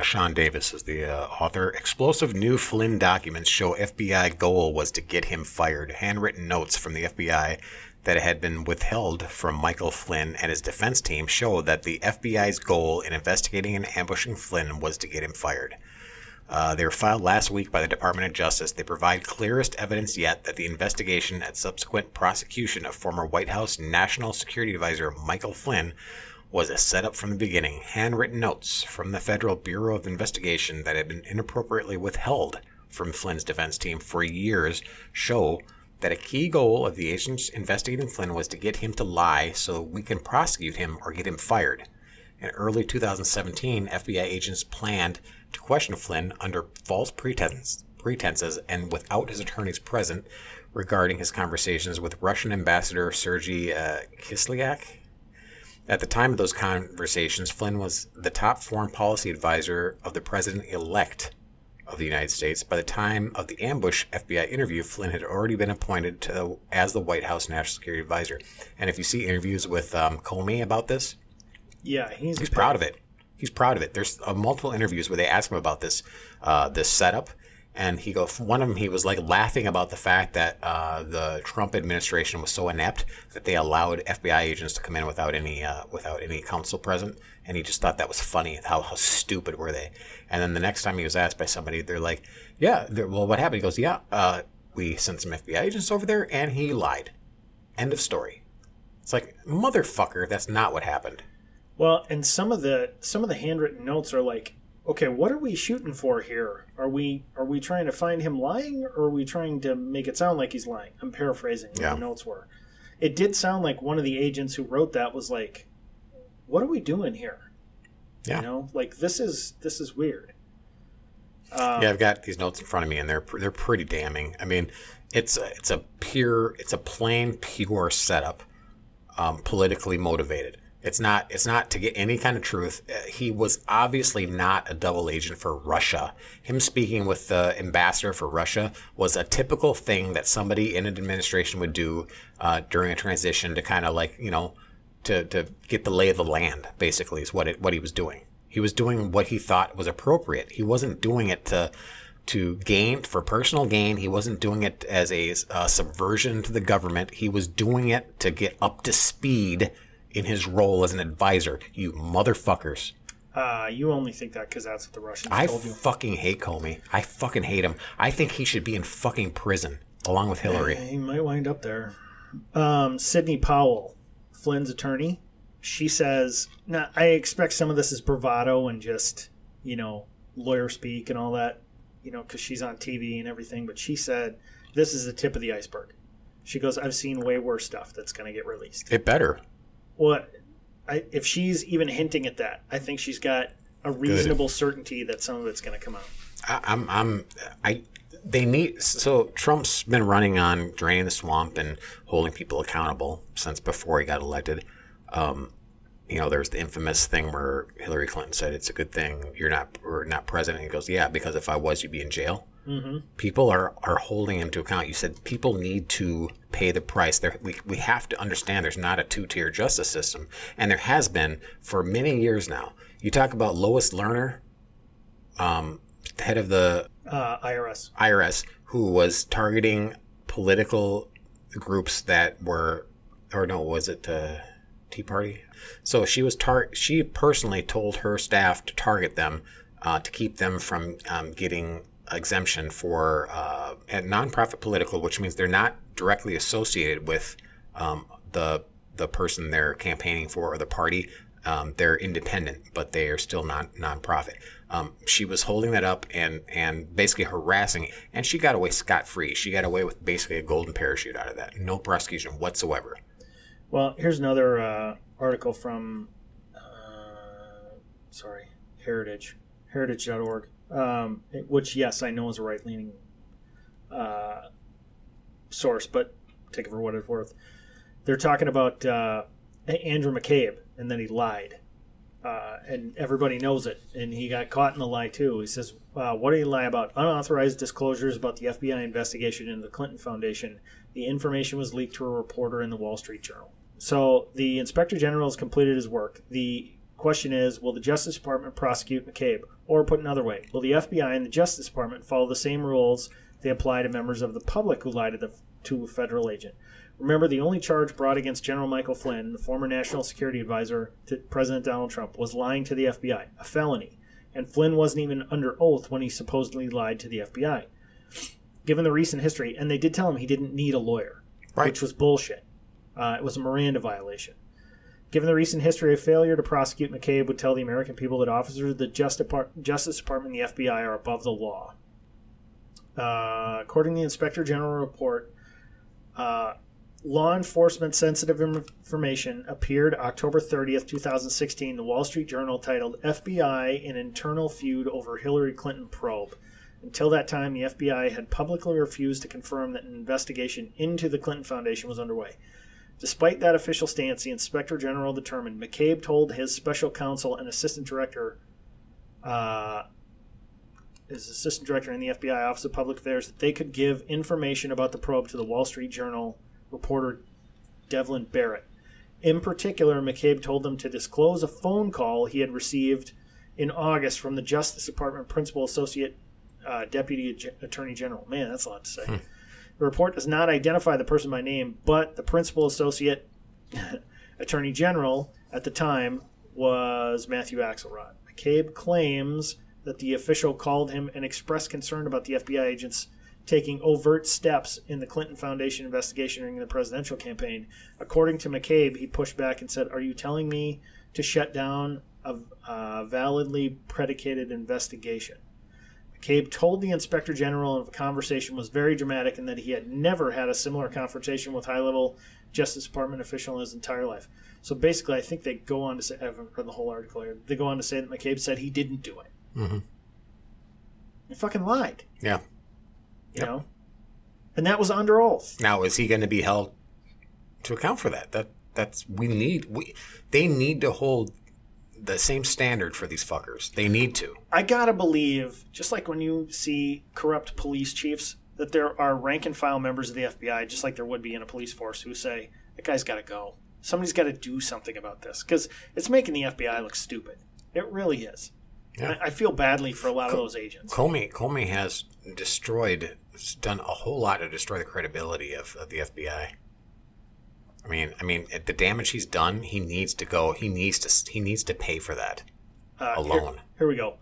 Sean Davis is the author. Explosive new Flynn documents show FBI goal was to get him fired. Handwritten notes from the FBI that had been withheld from Michael Flynn and his defense team show that the FBI's goal in investigating and ambushing Flynn was to get him fired. They were filed last week by the Department of Justice. They provide clearest evidence yet that the investigation and subsequent prosecution of former White House National Security Advisor Michael Flynn was a setup from the beginning. Handwritten notes from the Federal Bureau of Investigation that had been inappropriately withheld from Flynn's defense team for years show that a key goal of the agents investigating Flynn was to get him to lie so we can prosecute him or get him fired. In early 2017, FBI agents planned to question Flynn under false pretenses and without his attorneys present regarding his conversations with Russian Ambassador Sergei Kislyak. At the time of those conversations, Flynn was the top foreign policy advisor of the president-elect of the United States. By the time of the ambush FBI interview, Flynn had already been appointed as the White House National Security Advisor. And if you see interviews with Comey about this, yeah, he's proud of it. He's proud of it. There's multiple interviews where they ask him about this this setup. And he goes, one of them, he was like laughing about the fact that the Trump administration was so inept that they allowed FBI agents to come in without any counsel present. And he just thought that was funny. How stupid were they? And then the next time he was asked by somebody, they're like, yeah, well, what happened? He goes, yeah, we sent some FBI agents over there and he lied. End of story. It's like, motherfucker, that's not what happened. Well, and some of the handwritten notes are like, okay, what are we shooting for here? Are we trying to find him lying, or are we trying to make it sound like he's lying? I'm paraphrasing what the notes were. It did sound like one of the agents who wrote that was like, what are we doing here? Yeah. You know, like this is weird. Yeah, I've got these notes in front of me, and they're pretty damning. I mean, it's a plain pure setup, politically motivated. It's not to get any kind of truth. He was obviously not a double agent for Russia. Him speaking with the ambassador for Russia was a typical thing that somebody in an administration would do during a transition to kind of like, you know, to get the lay of the land, basically, is what he was doing. He was doing what he thought was appropriate. He wasn't doing it to gain, for personal gain. He wasn't doing it as a subversion to the government. He was doing it to get up to speed in his role as an advisor, you motherfuckers. You only think that because that's what the Russians told you. I fucking hate Comey. I fucking hate him. I think he should be in fucking prison, along with Hillary. He might wind up there. Sidney Powell, Flynn's attorney, she says, "Nah, I expect some of this is bravado and just, you know, lawyer speak and all that, you know, because she's on TV and everything." But she said, this is the tip of the iceberg. She goes, I've seen way worse stuff that's going to get released. It better. Well, if she's even hinting at that, I think she's got a reasonable certainty that some of it's going to come out. So Trump's been running on draining the swamp and holding people accountable since before he got elected. You know, there's the infamous thing where Hillary Clinton said, it's a good thing we're not president. And he goes, yeah, because if I was, you'd be in jail. Mm-hmm. People are holding him to account. You said people need to pay the price. We have to understand there's not a two-tier justice system. And there has been for many years now. You talk about Lois Lerner, the head of the IRS, who was targeting political groups that were, or no, was it the Tea Party? So she was she personally told her staff to target them to keep them from getting exemption for a nonprofit political, which means they're not directly associated with the person they're campaigning for or the party. They're independent, but they are still not nonprofit. She was holding that up and basically harassing, and she got away scot-free. She got away with basically a golden parachute out of that. No prosecution whatsoever. Well, here's another article from heritage.org, which, yes, I know is a right-leaning source, but take it for what it's worth. They're talking about Andrew McCabe, and then he lied. And everybody knows it, and he got caught in the lie too. He says, what did he lie about? Unauthorized disclosures about the FBI investigation into the Clinton Foundation. The information was leaked to a reporter in the Wall Street Journal. So the Inspector General has completed his work. The question is, will the Justice Department prosecute McCabe? Or put another way, will the FBI and the Justice Department follow the same rules they apply to members of the public who lie to a federal agent? Remember, the only charge brought against General Michael Flynn, the former national security advisor to President Donald Trump, was lying to the FBI, a felony. And Flynn wasn't even under oath when he supposedly lied to the FBI. Given the recent history, and they did tell him he didn't need a lawyer, right, which was bullshit. It was a Miranda violation. Given the recent history, a failure to prosecute McCabe would tell the American people that officers of the Justice Department and the FBI are above the law. According to the Inspector General report, law enforcement-sensitive information appeared October 30th, 2016, the Wall Street Journal, titled FBI, An Internal Feud Over Hillary Clinton Probe. Until that time, the FBI had publicly refused to confirm that an investigation into the Clinton Foundation was underway. Despite that official stance, the Inspector General determined McCabe told his special counsel and assistant director in the FBI Office of Public Affairs that they could give information about the probe to the Wall Street Journal reporter Devlin Barrett. In particular, McCabe told them to disclose a phone call he had received in August from the Justice Department Principal Associate Deputy Attorney General. Man, that's a lot to say. The report does not identify the person by name, but the Principal Associate Attorney General at the time was Matthew Axelrod. McCabe claims that the official called him and expressed concern about the FBI agents taking overt steps in the Clinton Foundation investigation during the presidential campaign. According to McCabe, he pushed back and said, "Are you telling me to shut down a validly predicated investigation?" McCabe told the Inspector General the conversation was very dramatic and that he had never had a similar confrontation with high-level Justice Department official in his entire life. So basically, I think they go on to say, I haven't read the whole article here, they go on to say that McCabe said he didn't do it. Mm-hmm. He fucking lied. Yeah. You know? And that was under oath. Now, is he going to be held to account for that? They need to hold the same standard for these fuckers. They need to. I gotta believe, just like when you see corrupt police chiefs, that there are rank and file members of the FBI, just like there would be in a police force, who say, that guy's gotta go. Somebody's gotta do something about this. Because it's making the FBI look stupid. It really is. Yeah. I feel badly for a lot of those agents. Comey has done a whole lot to destroy the credibility of the FBI. I mean, the damage he's done, he needs to go. He needs to pay for that alone. Here we go.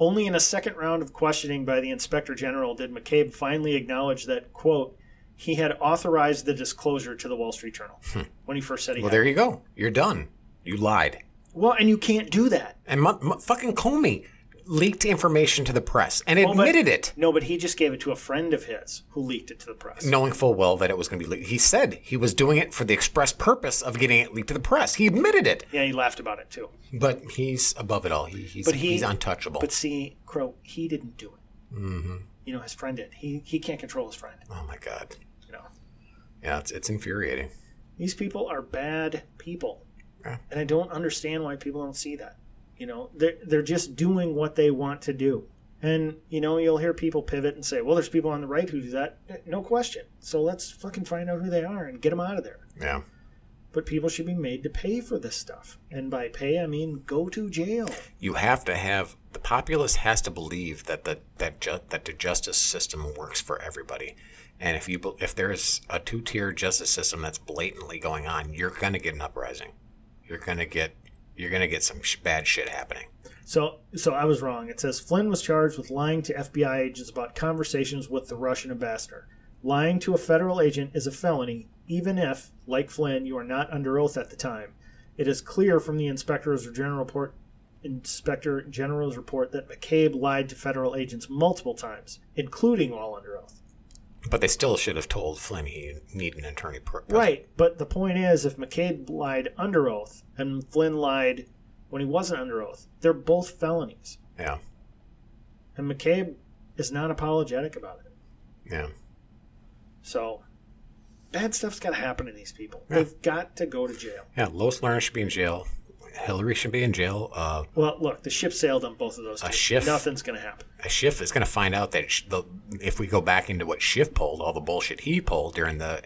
Only in a second round of questioning by the Inspector General did McCabe finally acknowledge that, quote, he had authorized the disclosure to the Wall Street Journal when he first said he had. Well, there you go. You're done. You lied. Well, and you can't do that. And fucking Comey leaked information to the press and admitted it. No, but he just gave it to a friend of his who leaked it to the press. Knowing full well that it was going to be leaked. He said he was doing it for the express purpose of getting it leaked to the press. He admitted it. Yeah, he laughed about it too. But he's above it all. He's untouchable. But see, Crow, he didn't do it. Mm-hmm. You know, his friend did. He can't control his friend. Oh, my God. You know. Yeah, it's infuriating. These people are bad people. And I don't understand why people don't see that. You know, they're just doing what they want to do. And, you know, you'll hear people pivot and say, well, there's people on the right who do that. No question. So let's fucking find out who they are and get them out of there. Yeah. But people should be made to pay for this stuff. And by pay, I mean go to jail. You have to have – the populace has to believe that the justice system works for everybody. And if there's a two-tier justice system that's blatantly going on, you're going to get an uprising. You're gonna get some bad shit happening. So I was wrong. It says Flynn was charged with lying to FBI agents about conversations with the Russian ambassador. Lying to a federal agent is a felony, even if, like Flynn, you are not under oath at the time. It is clear from the Inspector General's report that McCabe lied to federal agents multiple times, including while under oath. But they still should have told Flynn he needed an attorney. Right, but the point is, if McCabe lied under oath and Flynn lied when he wasn't under oath. They're both felonies. Yeah. And McCabe is not apologetic about it. Yeah. So, bad stuff's got to happen to these people. Yeah. They've got to go to jail. Yeah, Lois Lerner should be in jail. Hillary should be in jail. Well, look, the ship sailed on both of those. Nothing's going to happen. A Schiff is going to find out that if we go back into what Schiff pulled, all the bullshit he pulled during the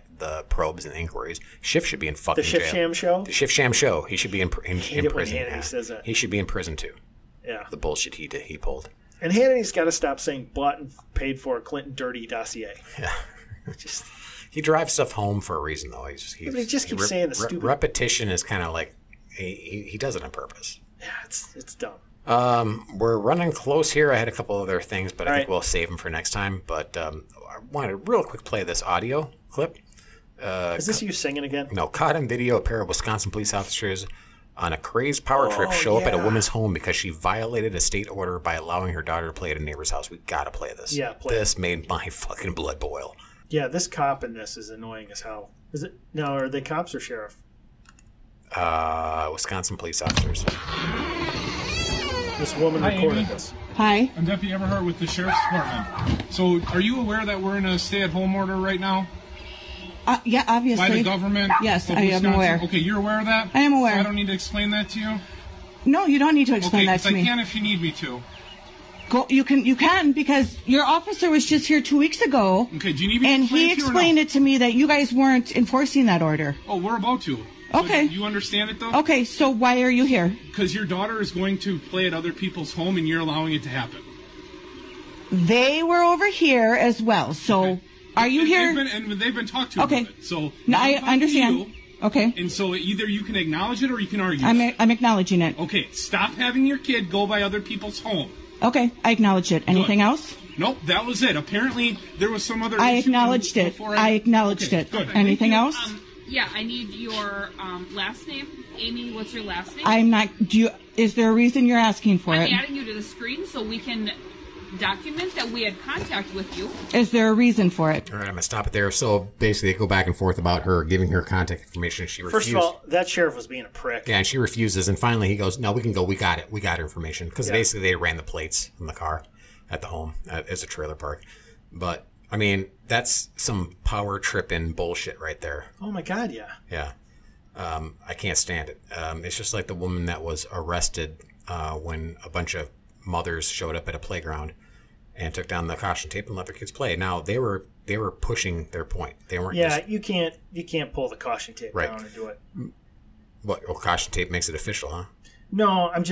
probes and inquiries, Schiff should be in fucking jail. The Schiff Sham Show? The Schiff Sham Show. He should be in prison. Hannity says that. He should be in prison, too. Yeah. The bullshit he pulled. And Hannity's got to stop saying bought and paid for a Clinton dirty dossier. Yeah. Just... He drives stuff home for a reason, though. He just keeps saying the stupid... Repetition is kind of like... He does it on purpose. Yeah, it's dumb. We're running close here. I had a couple other things, but I think we'll save them for next time. But I wanted to real quick play this audio clip. Is this you singing again? No. Caught on video, a pair of Wisconsin police officers on a crazed power trip show up at a woman's home because she violated a state order by allowing her daughter to play at a neighbor's house. We got to play this. Yeah, This made my fucking blood boil. Yeah, this cop in this is annoying as hell. Is it? Now, are they cops or sheriff? Wisconsin police officers. This woman recorded this. Hi. I'm Deputy Everhart with the Sheriff's Department. So, are you aware that we're in a stay-at-home order right now? Yeah, obviously. By the government? Yes, I am aware. Okay, you're aware of that? I am aware. So I don't need to explain that to you? No, you don't need to explain that to me. I can if you need me to. Go, you can because your officer was just here 2 weeks ago. Okay, do you need me to explain it to you? And he explained it to me that you guys weren't enforcing that order. Oh, we're about to. Okay. You understand it, though? Okay, so why are you here? Because your daughter is going to play at other people's home, and you're allowing it to happen. They were over here as well, so okay. Are you here? They've been talked to about it. So no, I understand. Okay. And so either you can acknowledge it or you can argue. I'm acknowledging it. Okay, stop having your kid go by other people's home. Okay, I acknowledge it. Anything else? Nope, that was it. Apparently, there was some other... I acknowledged it. Good. Anything else? Yeah, I need your last name. Amy, what's your last name? I'm not... Is there a reason you're asking for it? I'm adding you to the screen so we can document that we had contact with you. Is there a reason for it? All right, I'm going to stop it there. So basically they go back and forth about her giving her contact information. She refused. First of all, that sheriff was being a prick. Yeah, and she refuses. And finally he goes, no, we can go. We got it. We got her information. Because basically they ran the plates in the car at the home as a trailer park. But... I mean, that's some power tripping bullshit right there. Oh, my God, yeah. Yeah. I can't stand it. It's just like the woman that was arrested when a bunch of mothers showed up at a playground and took down the caution tape and let their kids play. Now, they were pushing their point. They weren't. Yeah, you can't pull the caution tape down and do it. What? Oh, caution tape makes it official, huh? No, I'm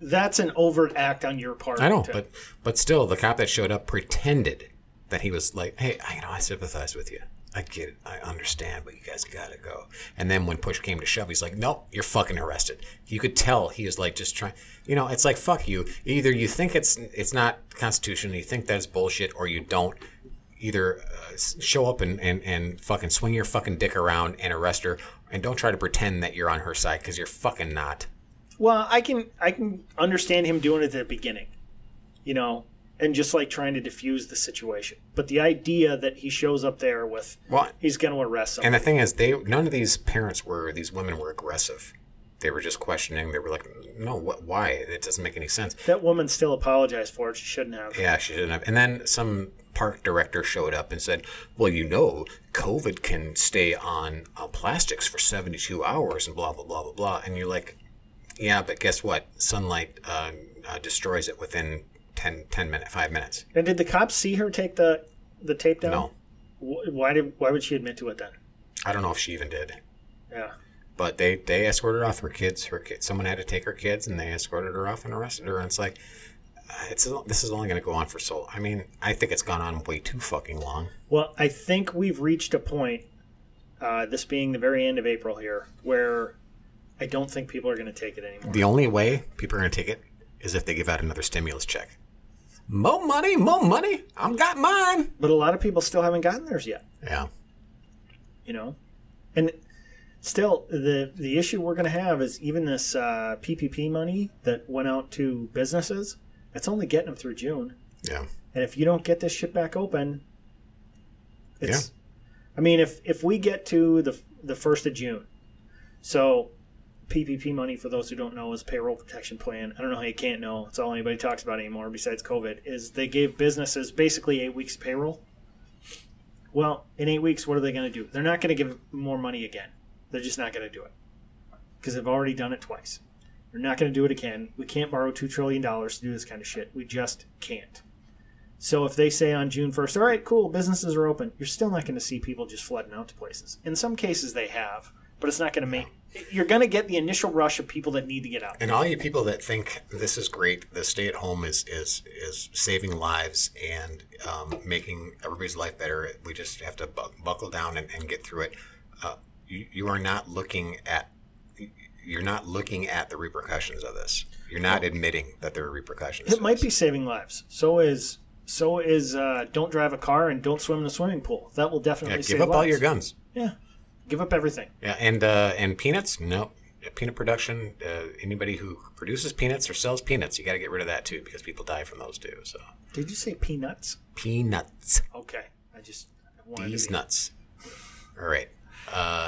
that's an overt act on your part. I know, but still, the cop that showed up pretended that he was like, hey, I sympathize with you. I get it. I understand, but you guys got to go. And then when push came to shove, he's like, nope, you're fucking arrested. You could tell he is like just trying. You know, it's like, fuck you. Either you think it's not constitutional, you think that's bullshit, or you don't. Either show up and fucking swing your fucking dick around and arrest her, and don't try to pretend that you're on her side because you're fucking not. Well, I can understand him doing it at the beginning, you know. And just like trying to defuse the situation, but the idea that he shows up there with he's going to arrest somebody. And the thing is, none of these parents these women were aggressive. They were just questioning. They were like, no, what? Why? It doesn't make any sense. That woman still apologized for it. She shouldn't have. Yeah, she shouldn't have. And then some park director showed up and said, well, you know, COVID can stay on plastics for 72 hours and blah blah blah blah blah. And you're like, yeah, but guess what? Sunlight destroys it within 5 minutes. And did the cops see her take the tape down? No. Why would she admit to it then? I don't know if she even did. Yeah. But they escorted her off. Her kids. Someone had to take her kids, and they escorted her off and arrested her. And it's like, this is only going to go on for so long. I mean, I think it's gone on way too fucking long. Well, I think we've reached a point, this being the very end of April here, where I don't think people are going to take it anymore. The only way people are going to take it is if they give out another stimulus check. More money. I've got mine. But a lot of people still haven't gotten theirs yet. Yeah. You know? And still, the issue we're going to have is even this PPP money that went out to businesses, it's only getting them through June. Yeah. And if you don't get this shit back open, it's... Yeah. I mean, if we get to the 1st of June, so... PPP money, for those who don't know, is Payroll Protection Plan. I don't know how you can't know. It's all anybody talks about anymore besides COVID, is they gave businesses basically 8 weeks payroll. Well, in 8 weeks, what are they going to do? They're not going to give more money again. They're just not going to do it because they've already done it twice. They're not going to do it again. We can't borrow $2 trillion to do this kind of shit. We just can't. So if they say on June 1st, all right, cool, businesses are open, you're still not going to see people just flooding out to places. In some cases they have, but it's not going to make – you're going to get the initial rush of people that need to get out. And all you people that think this is great, the stay-at-home is saving lives and making everybody's life better, we just have to buckle down and get through it. You are not looking at – you're not looking at the repercussions of this. You're not admitting that there are repercussions. It might be saving lives. So is don't drive a car and don't swim in a swimming pool. That will definitely save lives. Give up all your guns. Yeah, give up everything. Yeah, and peanuts? No. Peanut production, anybody who produces peanuts or sells peanuts, you got to get rid of that too because people die from those too. So. Did you say peanuts? Peanuts. Okay. I just wanted these to be... nuts. All right.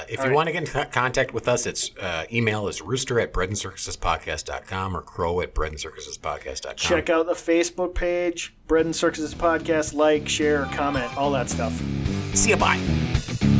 If you want to get in contact with us, it's email is rooster@breadandcircusespodcast.com or crow@breadandcircusespodcast.com. Check out the Facebook page, Bread and Circuses Podcast. Like, share, comment, all that stuff. See you. Bye.